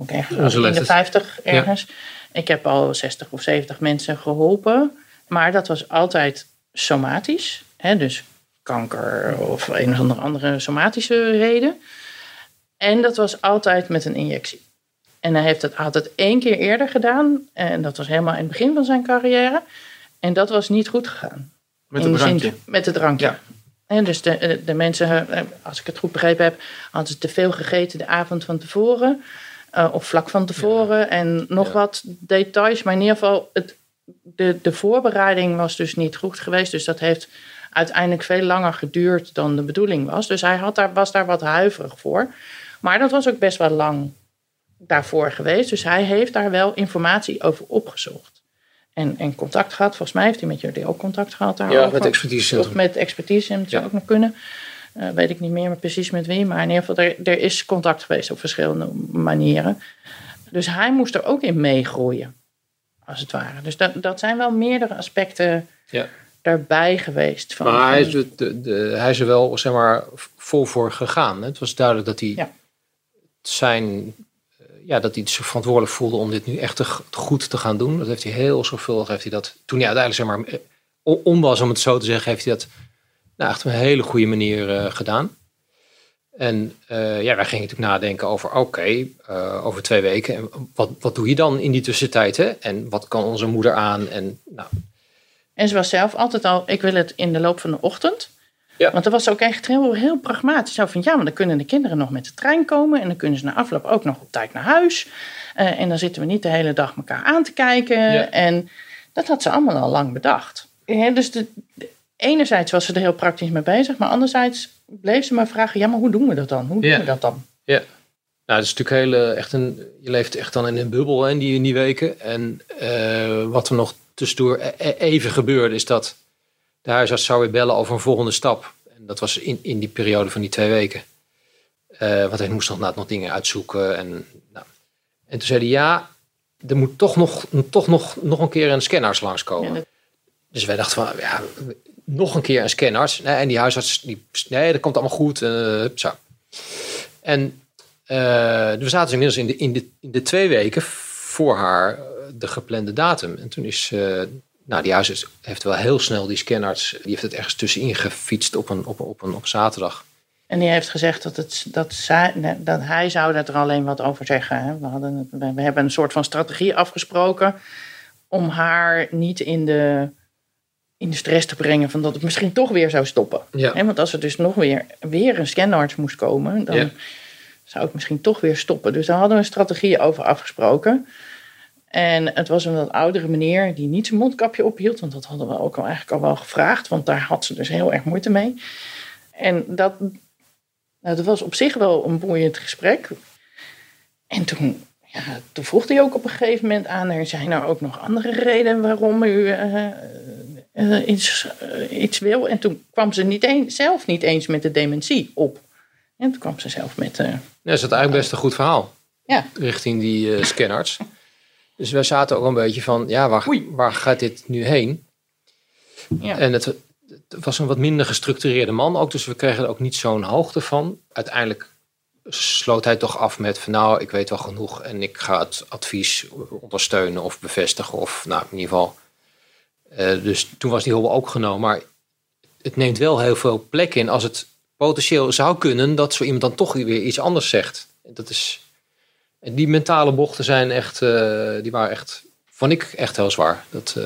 Ook ergens in de 50 ergens. Ja. Ik heb al 60 of 70 mensen geholpen. Maar dat was altijd somatisch. Hè? Dus kanker of een of andere somatische reden. En dat was altijd met een injectie. En hij heeft dat altijd 1 keer eerder gedaan. En dat was helemaal in het begin van zijn carrière. En dat was niet goed gegaan. Met het drankje. Met het drankje, ja. En dus de mensen, als ik het goed begrepen heb... hadden ze te veel gegeten de avond van tevoren. Of vlak van tevoren. Ja. En nog wat details. Maar in ieder geval, de voorbereiding was dus niet goed geweest. Dus dat heeft uiteindelijk veel langer geduurd dan de bedoeling was. Dus hij was daar wat huiverig voor. Maar dat was ook best wel lang daarvoor geweest. Dus hij heeft daar wel informatie over opgezocht. En contact gehad. Volgens mij heeft hij met jullie ook contact gehad daarover. Ja, met het expertisecentrum. Of met het expertisecentrum zou ook nog kunnen. Weet ik niet meer precies met wie. Maar in ieder geval, er is contact geweest op verschillende manieren. Dus hij moest er ook in meegroeien. Als het ware. Dus dat zijn wel meerdere aspecten daarbij geweest. Maar hij is er wel, zeg maar, vol voor gegaan. Het was duidelijk dat hij dat hij zich verantwoordelijk voelde om dit nu echt goed te gaan doen. Dat heeft hij heel zorgvuldig, toen hij uiteindelijk, zeg maar, om was, om het zo te zeggen, heeft hij dat echt op een hele goede manier gedaan. En wij gingen natuurlijk nadenken over, over 2 weken. En wat doe je dan in die tussentijd? Hè? En wat kan onze moeder aan? En ze was zelf altijd al, ik wil het in de loop van de ochtend. Ja. Want dat was ook echt heel pragmatisch. Zo van, want dan kunnen de kinderen nog met de trein komen... en dan kunnen ze na afloop ook nog op tijd naar huis. En dan zitten we niet de hele dag elkaar aan te kijken. Ja. En dat had ze allemaal al lang bedacht. Ja, dus enerzijds was ze er heel praktisch mee bezig... maar anderzijds bleef ze maar vragen... maar hoe doen we dat dan? Ja, nou, dat is natuurlijk je leeft echt dan in een bubbel hè, in die weken. En wat er nog tussendoor even gebeurde is dat... de huisarts zou weer bellen over een volgende stap. En dat was in die periode van die 2 weken. Want hij moest nog dingen uitzoeken. En toen zei hij, er moet toch nog een keer een SCEN-arts langskomen. Ja, Dus wij dachten van, nog een keer een SCEN-arts. Nee, en die huisarts, dat komt allemaal goed. Zo. En we zaten inmiddels in de 2 weken voor haar de geplande datum. En toen is... die huisarts heeft wel heel snel die SCEN-arts... die heeft het ergens tussenin gefietst op zaterdag. En die heeft gezegd dat hij zou dat er alleen wat over zeggen. Hè? We hebben een soort van strategie afgesproken... om haar niet in de stress te brengen... van dat het misschien toch weer zou stoppen. Ja. Hè? Want als er dus nog weer een SCEN-arts moest komen... dan zou het misschien toch weer stoppen. Dus daar hadden we een strategie over afgesproken... En het was een wat oudere meneer die niet zijn mondkapje ophield. Want dat hadden we ook eigenlijk al wel gevraagd. Want daar had ze dus heel erg moeite mee. En dat was op zich wel een boeiend gesprek. En toen vroeg hij ook op een gegeven moment aan... zijn er ook nog andere redenen waarom u iets wil? En toen kwam ze zelf niet eens met de dementie op. En toen kwam ze zelf met... dat is eigenlijk best een goed verhaal. Ja. Richting die SCEN-arts. Dus wij zaten ook een beetje van, waar gaat dit nu heen? Ja. En het was een wat minder gestructureerde man ook. Dus we kregen er ook niet zo'n hoogte van. Uiteindelijk sloot hij toch af met van, ik weet wel genoeg. En ik ga het advies ondersteunen of bevestigen. Of in ieder geval. Dus toen was die hobbel ook genomen. Maar het neemt wel heel veel plek in. Als het potentieel zou kunnen dat zo iemand dan toch weer iets anders zegt. Dat is... En die mentale bochten zijn echt, die waren echt, vond ik echt heel zwaar. Dat,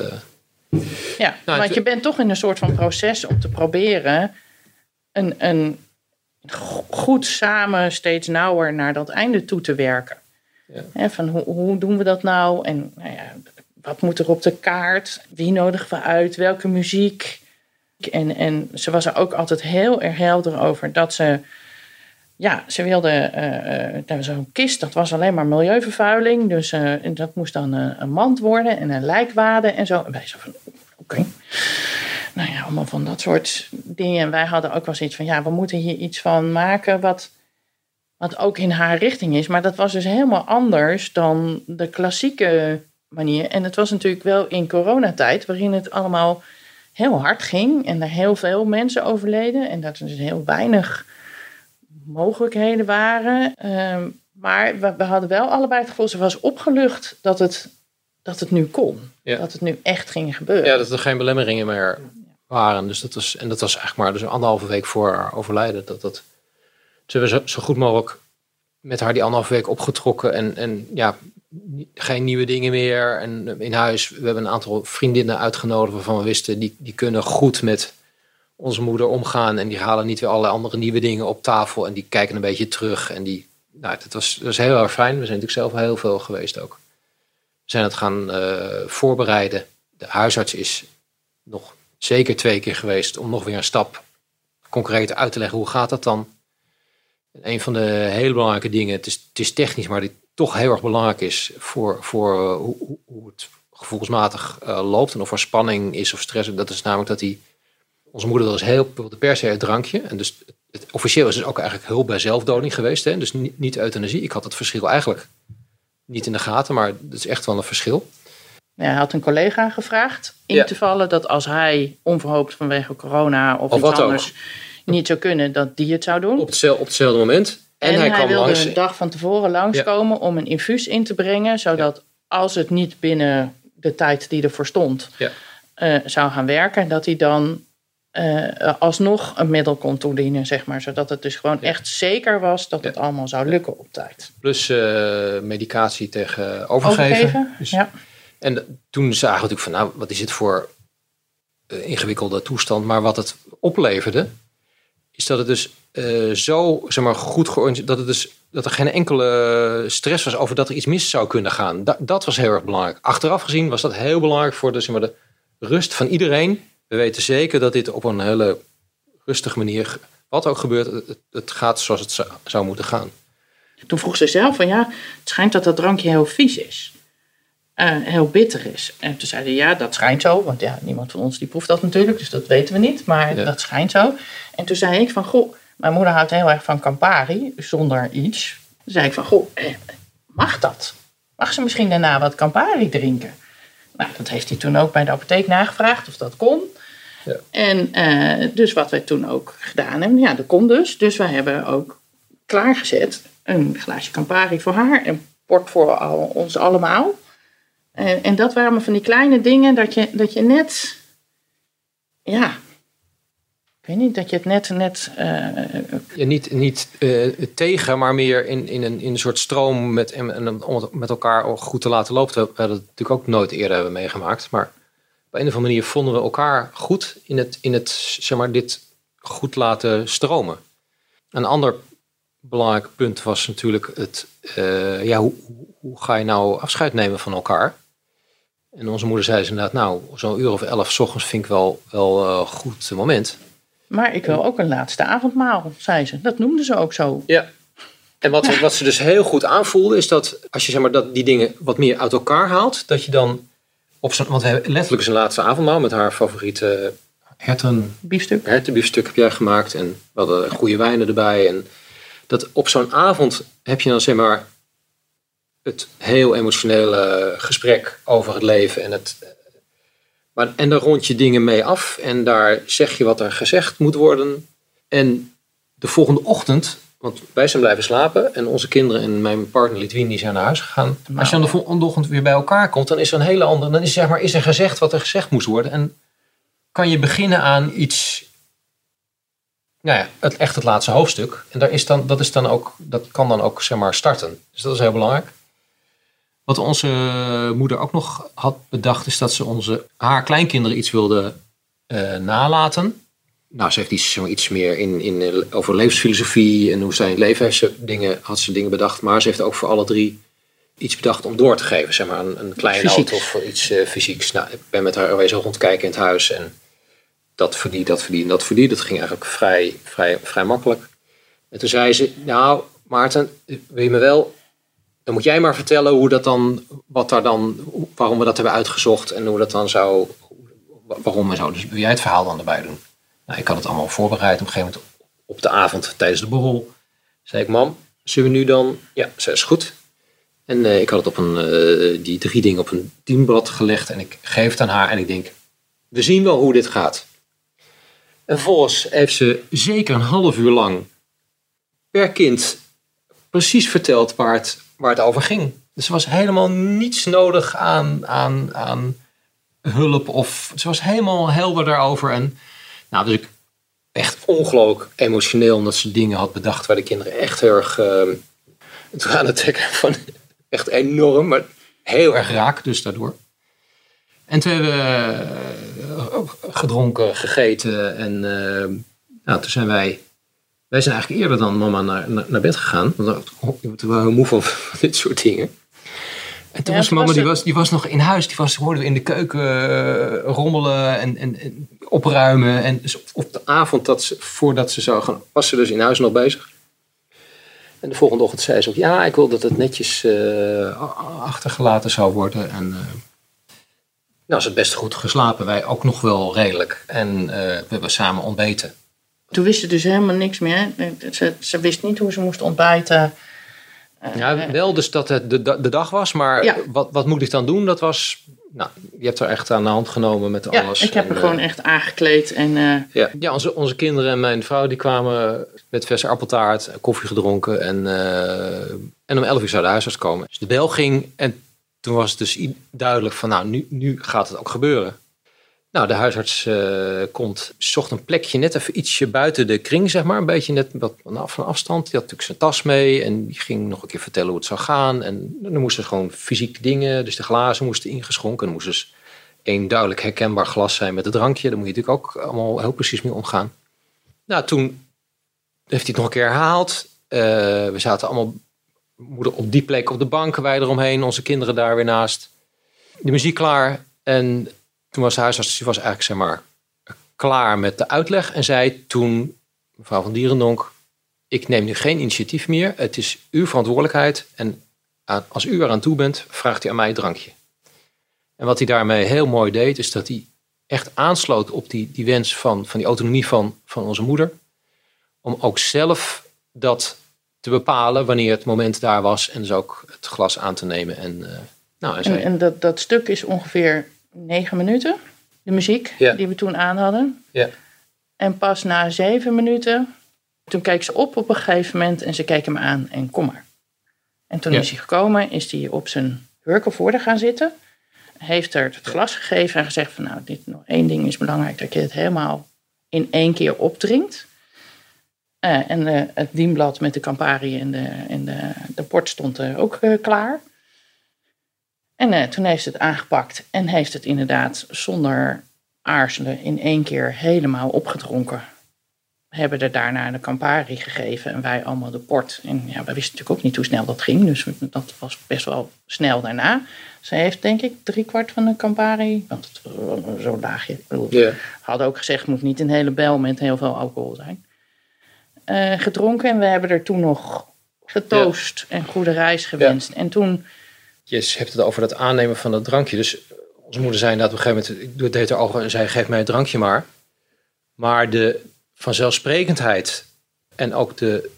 ja, nou, want je bent toch in een soort van proces om te proberen een goed samen steeds nauwer naar dat einde toe te werken. Ja. He, van hoe doen we dat nou? En nou ja, wat moet er op de kaart? Wie nodigen we uit? Welke muziek? En ze was er ook altijd heel erg helder over dat ze... Ja, ze wilde zo'n kist, dat was alleen maar milieuvervuiling. Dus dat moest dan een mand worden en een lijkwade en zo. En wij zo van, oké. Nou ja, allemaal van dat soort dingen. En wij hadden ook wel zoiets van, ja, we moeten hier iets van maken wat ook in haar richting is. Maar dat was dus helemaal anders dan de klassieke manier. En het was natuurlijk wel in coronatijd, waarin het allemaal heel hard ging. En er heel veel mensen overleden. En dat er dus heel weinig mogelijkheden waren. Maar we hadden wel allebei het gevoel, ze was opgelucht dat het nu kon. Ja. Dat het nu echt ging gebeuren. Ja, dat er geen belemmeringen meer waren. Dus dat was eigenlijk maar dus anderhalve week voor haar overlijden. Ze hebben zo goed mogelijk met haar die anderhalve week opgetrokken. En ja, geen nieuwe dingen meer. En in huis, we hebben een aantal vriendinnen uitgenodigd waarvan we wisten, die kunnen goed met onze moeder omgaan en die halen niet weer allerlei andere nieuwe dingen op tafel en die kijken een beetje terug. En die, nou, dat was heel erg fijn. We zijn natuurlijk zelf heel veel geweest ook. We zijn het gaan voorbereiden. De huisarts is nog zeker 2 keer geweest om nog weer een stap concreet uit te leggen. Hoe gaat dat dan? En een van de hele belangrijke dingen, het is technisch, maar die toch heel erg belangrijk is voor hoe het gevoelsmatig loopt en of er spanning is of stress. Dat is namelijk dat die... Onze moeder wilde per se het drankje. En dus het officieel is dus ook eigenlijk hulp bij zelfdoding geweest. Hè? Dus niet euthanasie. Ik had dat verschil eigenlijk niet in de gaten. Maar dat is echt wel een verschil. Ja, hij had een collega gevraagd in te vallen. Dat als hij onverhoopt vanwege corona of iets anders ook niet zou kunnen. Dat die het zou doen. Op hetzelfde moment. En hij kwam wilde langs een dag van tevoren langskomen om een infuus in te brengen. Zodat als het niet binnen de tijd die ervoor stond zou gaan werken. Dat hij dan... alsnog een middel kon toedienen, zeg maar. Zodat het dus gewoon echt zeker was dat het allemaal zou lukken op tijd. Plus medicatie tegen overgeven. Dus, en toen zagen we natuurlijk van, nou, wat is het voor ingewikkelde toestand. Maar wat het opleverde, is dat het dus zo, zeg maar, goed georganiseerd... Dat er geen enkele stress was over dat er iets mis zou kunnen gaan. Dat was heel erg belangrijk. Achteraf gezien was dat heel belangrijk voor de rust van iedereen... We weten zeker dat dit op een hele rustige manier, wat ook gebeurt, het gaat zoals het zou moeten gaan. Toen vroeg ze zelf van ja, het schijnt dat drankje heel vies is. Heel bitter is. En toen zeiden ja, dat schijnt zo. Want ja, niemand van ons die proeft dat natuurlijk, dus dat weten we niet. Maar dat schijnt zo. En toen zei ik van goh, mijn moeder houdt heel erg van Campari, zonder iets. Toen zei ik van goh, mag dat? Mag ze misschien daarna wat Campari drinken? Nou, dat heeft hij toen ook bij de apotheek nagevraagd of dat kon. Ja. En dus wat wij toen ook gedaan hebben, ja, dat kon dus. Dus wij hebben ook klaargezet een glaasje Campari voor haar en port voor ons allemaal. En dat waren van die kleine dingen dat je net, ja, ik weet niet, dat je het net... ja, niet tegen, maar meer in een soort stroom om het met elkaar goed te laten lopen. We hadden het natuurlijk ook nooit eerder hebben meegemaakt. Maar op een of andere manier vonden we elkaar goed in het zeg maar, dit goed laten stromen. Een ander belangrijk punt was natuurlijk het... hoe ga je nou afscheid nemen van elkaar? En onze moeder zei ze inderdaad, nou, zo'n uur of 11 's ochtends vind ik wel een goed moment. Maar ik wil ook een laatste avondmaal, zei ze. Dat noemden ze ook zo. Ja. En wat ze dus heel goed aanvoelde, is dat als je, zeg maar, dat die dingen wat meer uit elkaar haalt, dat je dan op zo'n, want letterlijk zijn laatste avondmaal met haar favoriete hertenbiefstuk. Hertenbiefstuk heb jij gemaakt en we hadden goede wijnen erbij. En dat op zo'n avond heb je dan, zeg maar, het heel emotionele gesprek over het leven en het... Maar, en daar rond je dingen mee af en daar zeg je wat er gezegd moet worden. En de volgende ochtend, want wij zijn blijven slapen en onze kinderen en mijn partner Litwin die zijn naar huis gegaan. Nou. Als je dan de volgende ochtend weer bij elkaar komt, dan is er een hele andere... Dan is, zeg maar, is er gezegd wat er gezegd moest worden en kan je beginnen aan iets nou ja, echt het laatste hoofdstuk. En daar is dan, dat, is dan ook, dat kan dan ook, zeg maar, starten. Dus dat is heel belangrijk. Wat onze moeder ook nog had bedacht, is dat ze haar kleinkinderen iets wilde nalaten. Nou, ze heeft iets meer in over levensfilosofie en hoe zij in het leven had ze dingen bedacht. Maar ze heeft ook voor alle drie iets bedacht om door te geven. Zeg maar een kleine auto of iets fysieks. Nou, ik ben met haar alweer rondkijken in het huis en dat ging eigenlijk vrij makkelijk. En toen zei ze, nou Maarten, wil je me wel... Dan moet jij maar vertellen waarom we dat hebben uitgezocht en hoe dat dan zou, waarom en zo. Dus wil jij het verhaal dan erbij doen? Nou, ik had het allemaal voorbereid. Op een gegeven moment op de avond tijdens de borrel zei ik, mam, zullen we nu dan? Ja, zei, is goed. En ik had het op die drie dingen op een dienblad gelegd en ik geef het aan haar en ik denk, we zien wel hoe dit gaat. En vervolgens heeft ze zeker een half uur lang per kind precies verteld waar het over ging. Dus er was helemaal niets nodig aan hulp of ze was helemaal helder daarover. En nou, dus ik echt ongelooflijk emotioneel omdat ze dingen had bedacht waar de kinderen echt heel erg tranen trekken van. Echt enorm, maar heel erg raak dus daardoor. En toen hebben we gedronken, gegeten en nou, toen zijn wij zijn eigenlijk eerder dan mama naar bed gegaan. Want we waren moe van dit soort dingen. En toen was mama, die was nog in huis. Hoorden we in de keuken rommelen en opruimen. En dus op de avond voordat ze zou gaan, was ze dus in huis nog bezig. En de volgende ochtend zei ze ook, ja, ik wil dat het netjes achtergelaten zou worden. En nou, ze had best goed geslapen. Wij ook nog wel redelijk. En we hebben samen ontbeten. Toen wist ze dus helemaal niks meer. Ze wist niet hoe ze moest ontbijten. Ja, wel dus dat het de dag was, maar ja. Wat moet ik dan doen? Dat was, nou, je hebt er echt aan de hand genomen met alles. Ja, ik heb er gewoon echt aangekleed. En, ja, onze kinderen en mijn vrouw die kwamen met verse appeltaart, koffie gedronken. En om 11:00 zou de huisarts komen. Dus de bel ging en toen was het dus duidelijk van, nou, nu gaat het ook gebeuren. Nou, de huisarts zocht een plekje net even ietsje buiten de kring, zeg maar. Een beetje net van afstand. Die had natuurlijk zijn tas mee en die ging nog een keer vertellen hoe het zou gaan. En dan moesten gewoon fysieke dingen, dus de glazen moesten ingeschonken. Er moest dus één duidelijk herkenbaar glas zijn met het drankje. Daar moet je natuurlijk ook allemaal heel precies mee omgaan. Nou, toen heeft hij het nog een keer herhaald. We zaten allemaal, moeder op die plek op de bank, wij eromheen. Onze kinderen daar weer naast. De muziek klaar en... Toen was de huisarts, die was eigenlijk, zeg maar, klaar met de uitleg. En zei toen, mevrouw van Dierendonck, ik neem nu geen initiatief meer. Het is uw verantwoordelijkheid. En als u eraan toe bent, vraagt u aan mij een drankje. En wat hij daarmee heel mooi deed, is dat hij echt aansloot op die wens van die autonomie van onze moeder. Om ook zelf dat te bepalen wanneer het moment daar was. En dus ook het glas aan te nemen. En dat stuk is ongeveer... 9 minuten, de muziek die we toen aan hadden. Ja. En pas na 7 minuten, toen keek ze op een gegeven moment en ze keek hem aan en kom maar. En toen is hij gekomen, is hij op zijn hurken voor gaan zitten. Heeft haar het glas gegeven en gezegd van nou, dit nog één ding is belangrijk, dat je het helemaal in één keer opdrinkt. En het dienblad met de Campari en de port stond er ook klaar. En toen heeft ze het aangepakt en heeft het inderdaad zonder aarzelen in één keer helemaal opgedronken. We hebben er daarna de Campari gegeven en wij allemaal de port. En ja, we wisten natuurlijk ook niet hoe snel dat ging, dus dat was best wel snel daarna. Ze heeft denk ik 3/4 van de Campari, want het was zo'n laagje. Yeah. Hadden ook gezegd, het moet niet een hele bel met heel veel alcohol zijn. Gedronken en we hebben er toen nog getoost en goede reis gewenst. Yeah. En toen... Je hebt het over dat aannemen van dat drankje. Dus onze moeder zei inderdaad op een gegeven moment... Ik deed haar ogen en zei, geef mij het drankje maar. Maar de vanzelfsprekendheid en ook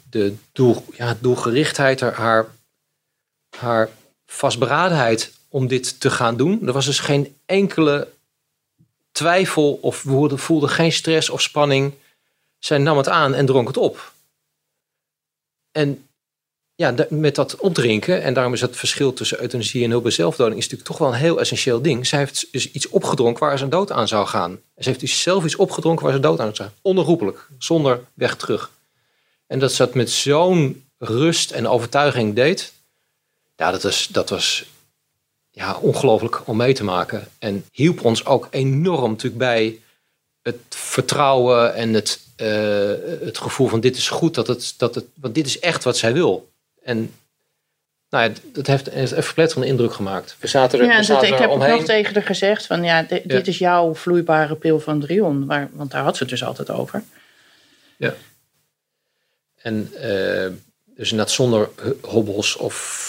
de doelgerichtheid... Haar vastberadenheid om dit te gaan doen... Er was dus geen enkele twijfel of we voelden geen stress of spanning. Zij nam het aan en dronk het op. En... Ja, met dat opdrinken. En daarom is het verschil tussen euthanasie en hulp bij zelfdoding is natuurlijk toch wel een heel essentieel ding. Zij heeft dus iets opgedronken waar ze aan dood aan zou gaan. Ze heeft dus zelf iets opgedronken waar ze dood aan zou gaan. Onherroepelijk, zonder weg terug. En dat ze dat met zo'n rust en overtuiging deed. Ja, dat was ja, ongelooflijk om mee te maken. En hielp ons ook enorm natuurlijk bij het vertrouwen en het gevoel van dit is goed. Want dit is echt wat zij wil. En nou ja, dat heeft een verpletterende indruk gemaakt. We zaten er, ik heb omheen. Ook nog tegen haar gezegd van ja, dit is jouw vloeibare pil van Drion. Want daar had ze het dus altijd over. Ja. En dus inderdaad zonder hobbels of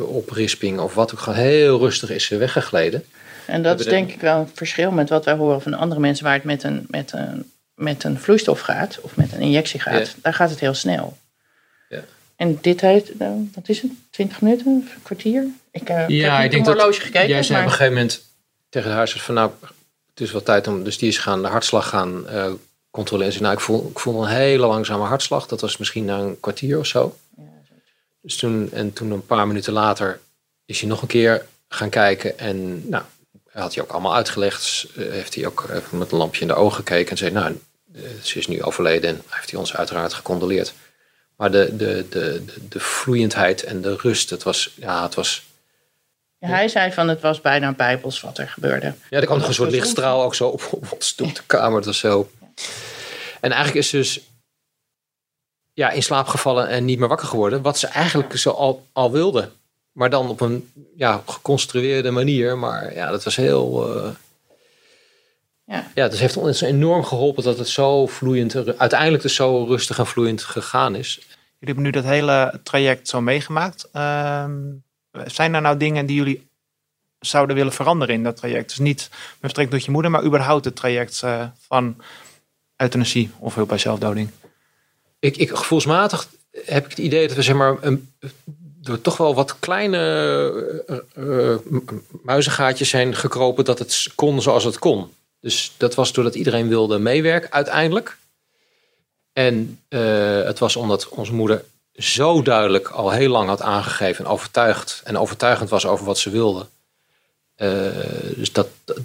oprisping of wat ook. Gewoon heel rustig is ze weggegleden. En dat is denk ik wel een verschil met wat wij horen van andere mensen waar het met een vloeistof gaat of met een injectie gaat. Ja. Daar gaat het heel snel. Ja. En dit heeft, wat is het, 20 minuten, een kwartier? Ik heb niet op mijn horloge gekeken. Jij zei op een gegeven moment tegen de huisarts van nou, het is wel tijd om, dus die is gaan de hartslag gaan controleren. Nou, ik voel een hele langzame hartslag. Dat was misschien na een kwartier of zo. Ja, dus toen een paar minuten later is hij nog een keer gaan kijken. En nou, had hij ook allemaal uitgelegd. Heeft hij ook even met een lampje in de ogen gekeken. En zei, nou, ze is nu overleden. En heeft hij ons uiteraard gecondoleerd. Maar de vloeiendheid en de rust, het was... Ja, hij zei van, het was bijna bijbels wat er gebeurde. Ja, er kwam nog een soort lichtstraal ook zo op ons op de kamer. Dat was zo... En eigenlijk is ze dus ja, in slaap gevallen en niet meer wakker geworden. Wat ze eigenlijk zo al wilde. Maar dan op een ja, geconstrueerde manier. Maar ja, dat was heel... Ja, het heeft ons enorm geholpen dat het zo vloeiend... uiteindelijk dus zo rustig en vloeiend gegaan is. Jullie hebben nu dat hele traject zo meegemaakt. Zijn er nou dingen die jullie zouden willen veranderen in dat traject? Dus niet met betrekking tot je moeder, maar überhaupt het traject van... euthanasie of hulp bij zelfdoding? Gevoelsmatig heb ik het idee dat we zeg maar door toch wel wat kleine muizengaatjes zijn gekropen dat het kon zoals het kon. Dus dat was doordat iedereen wilde meewerken uiteindelijk. En het was omdat onze moeder zo duidelijk al heel lang had aangegeven en overtuigend was over wat ze wilde. Dus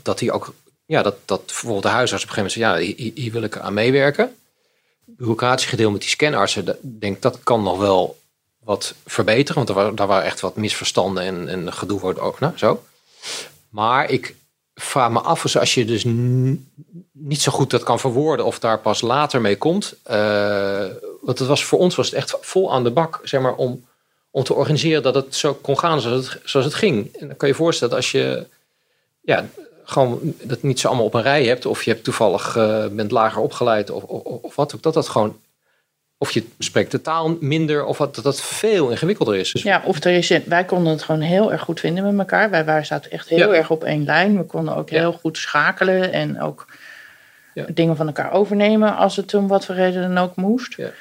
dat hij ook... Ja, dat bijvoorbeeld de huisarts op een gegeven moment zei... ja, hier wil ik aan meewerken. Het bureaucratische gedeelte met die scanartsen... dat kan nog wel wat verbeteren. Want daar waren echt wat misverstanden en gedoe wordt ook. Nou, zo. Maar ik vraag me af... als je dus niet zo goed dat kan verwoorden... of daar pas later mee komt... want voor ons was het echt vol aan de bak... zeg maar, om te organiseren dat het zo kon gaan zoals het ging. En dan kan je je voorstellen dat als je... ja, gewoon dat niet zo allemaal op een rij hebt... of je hebt toevallig bent lager opgeleid of wat ook... dat gewoon... of je spreekt de taal minder... of wat, dat veel ingewikkelder is. Ja, of er is... wij konden het gewoon heel erg goed vinden met elkaar. Wij zaten echt heel erg op één lijn. We konden ook heel goed schakelen... en ook dingen van elkaar overnemen... als het om wat voor reden dan ook moest. Ja.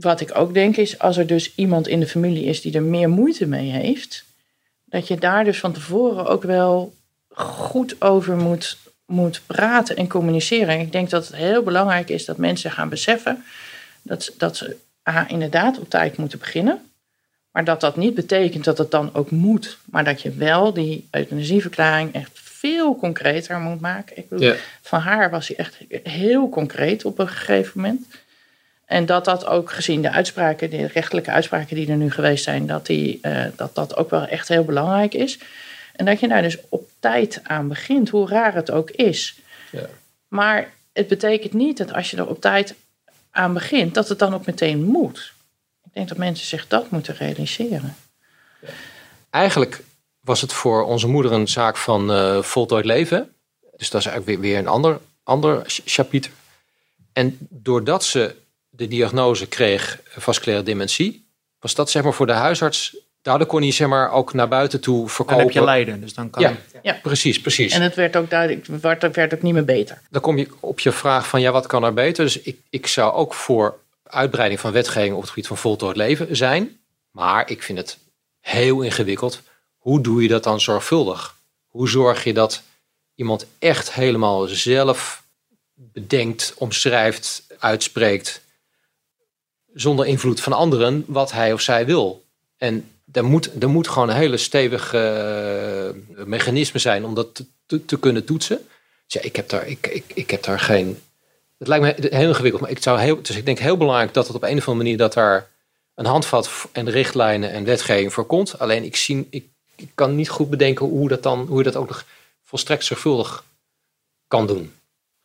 Wat ik ook denk is... als er dus iemand in de familie is... die er meer moeite mee heeft... dat je daar dus van tevoren ook wel... goed over moet praten en communiceren. En ik denk dat het heel belangrijk is dat mensen gaan beseffen... dat ze inderdaad op tijd moeten beginnen... maar dat niet betekent dat het dan ook moet... maar dat je wel die euthanasieverklaring echt veel concreter moet maken. Ik bedoel, van haar was hij echt heel concreet op een gegeven moment... En dat ook gezien de uitspraken, de rechtelijke uitspraken die er nu geweest zijn... dat ook wel echt heel belangrijk is... En dat je daar dus op tijd aan begint, hoe raar het ook is. Ja. Maar het betekent niet dat als je er op tijd aan begint, dat het dan ook meteen moet. Ik denk dat mensen zich dat moeten realiseren. Ja. Eigenlijk was het voor onze moeder een zaak van voltooid leven. Dus dat is eigenlijk weer een ander chapitre. En doordat ze de diagnose kreeg vasculaire dementie, was dat zeg maar voor de huisarts... Daardoor kon hij zeg maar ook naar buiten toe verkopen. Dan heb je lijden, dus dan kan ja, precies. En het werd ook duidelijk, werd ook niet meer beter. Dan kom je op je vraag van, ja, wat kan er beter? Dus ik zou ook voor uitbreiding van wetgeving op het gebied van voltooid leven zijn. Maar ik vind het heel ingewikkeld. Hoe doe je dat dan zorgvuldig? Hoe zorg je dat iemand echt helemaal zelf bedenkt, omschrijft, uitspreekt... zonder invloed van anderen wat hij of zij wil. En er moet gewoon een hele stevige mechanisme zijn om dat te kunnen toetsen. Dus ja, ik heb daar geen... Het lijkt me heel ingewikkeld, maar dus ik denk heel belangrijk dat het op een of andere manier dat daar een handvat en richtlijnen en wetgeving voor komt. Alleen ik kan niet goed bedenken hoe je dat ook nog volstrekt zorgvuldig kan doen.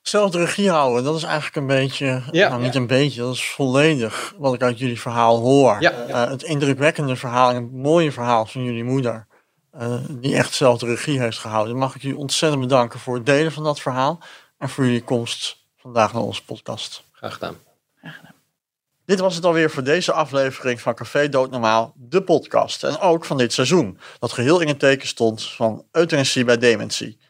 Zelf de regie houden, dat is eigenlijk een beetje, een beetje, dat is volledig wat ik uit jullie verhaal hoor. Ja. Het indrukwekkende verhaal en het mooie verhaal van jullie moeder, die echt zelf de regie heeft gehouden. Mag ik jullie ontzettend bedanken voor het delen van dat verhaal en voor jullie komst vandaag naar onze podcast. Graag gedaan. Graag gedaan. Dit was het alweer voor deze aflevering van Café Dood Normaal, de podcast. En ook van dit seizoen, dat geheel in het teken stond van euthanasie bij dementie. We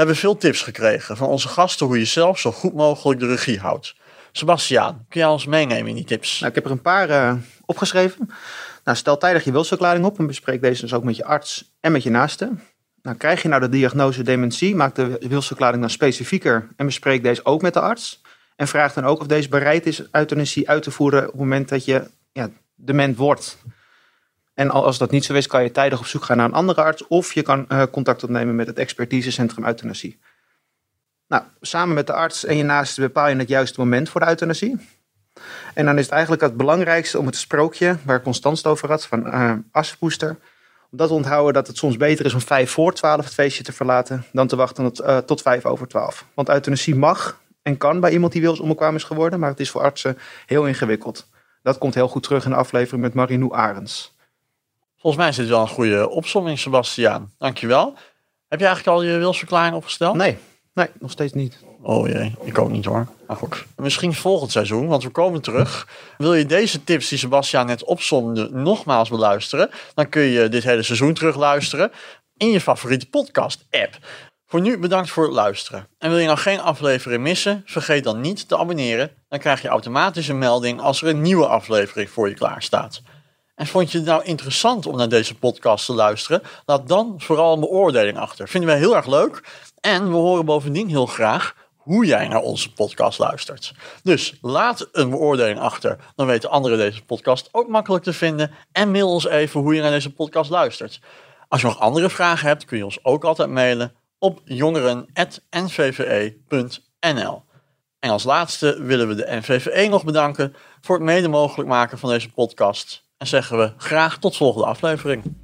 hebben veel tips gekregen van onze gasten hoe je zelf zo goed mogelijk de regie houdt. Sebastian, kun jij ons meenemen in die tips? Nou, ik heb er een paar opgeschreven. Nou, stel tijdig je wilsverklaring op en bespreek deze dus ook met je arts en met je naaste. Nou, krijg je nou de diagnose dementie, maak de wilsverklaring dan specifieker en bespreek deze ook met de arts. En vraag dan ook of deze bereid is euthanasie uit te voeren op het moment dat je dement wordt. En als dat niet zo is, kan je tijdig op zoek gaan naar een andere arts of je kan contact opnemen met het expertisecentrum euthanasie. Nou, samen met de arts en je naaste bepaal je het juiste moment voor de euthanasie. En dan is het eigenlijk het belangrijkste om het sprookje, waar Constance het over had, van Assepoester, om dat te onthouden dat het soms beter is om 11:55 het feestje te verlaten dan te wachten tot 11:55. Want euthanasie mag en kan bij iemand die wilsonbekwaam is geworden, maar het is voor artsen heel ingewikkeld. Dat komt heel goed terug in de aflevering met Marinou Arends. Volgens mij is dit wel een goede opsomming, Sebastiaan. Dankjewel. Heb je eigenlijk al je wilsverklaring opgesteld? Nee, nog steeds niet. Oh jee, ik ook niet hoor. Maar goed. Misschien volgend seizoen, want we komen terug. Wil je deze tips die Sebastiaan net opsomde nogmaals beluisteren? Dan kun je dit hele seizoen terugluisteren in je favoriete podcast-app. Voor nu bedankt voor het luisteren. En wil je nou geen aflevering missen? Vergeet dan niet te abonneren. Dan krijg je automatisch een melding als er een nieuwe aflevering voor je klaarstaat. En vond je het nou interessant om naar deze podcast te luisteren? Laat dan vooral een beoordeling achter. Vinden wij heel erg leuk. En we horen bovendien heel graag hoe jij naar onze podcast luistert. Dus laat een beoordeling achter. Dan weten anderen deze podcast ook makkelijk te vinden. En mail ons even hoe je naar deze podcast luistert. Als je nog andere vragen hebt, kun je ons ook altijd mailen op jongeren@nvve.nl. En als laatste willen we de NVVE nog bedanken voor het mede mogelijk maken van deze podcast. En zeggen we graag tot volgende aflevering.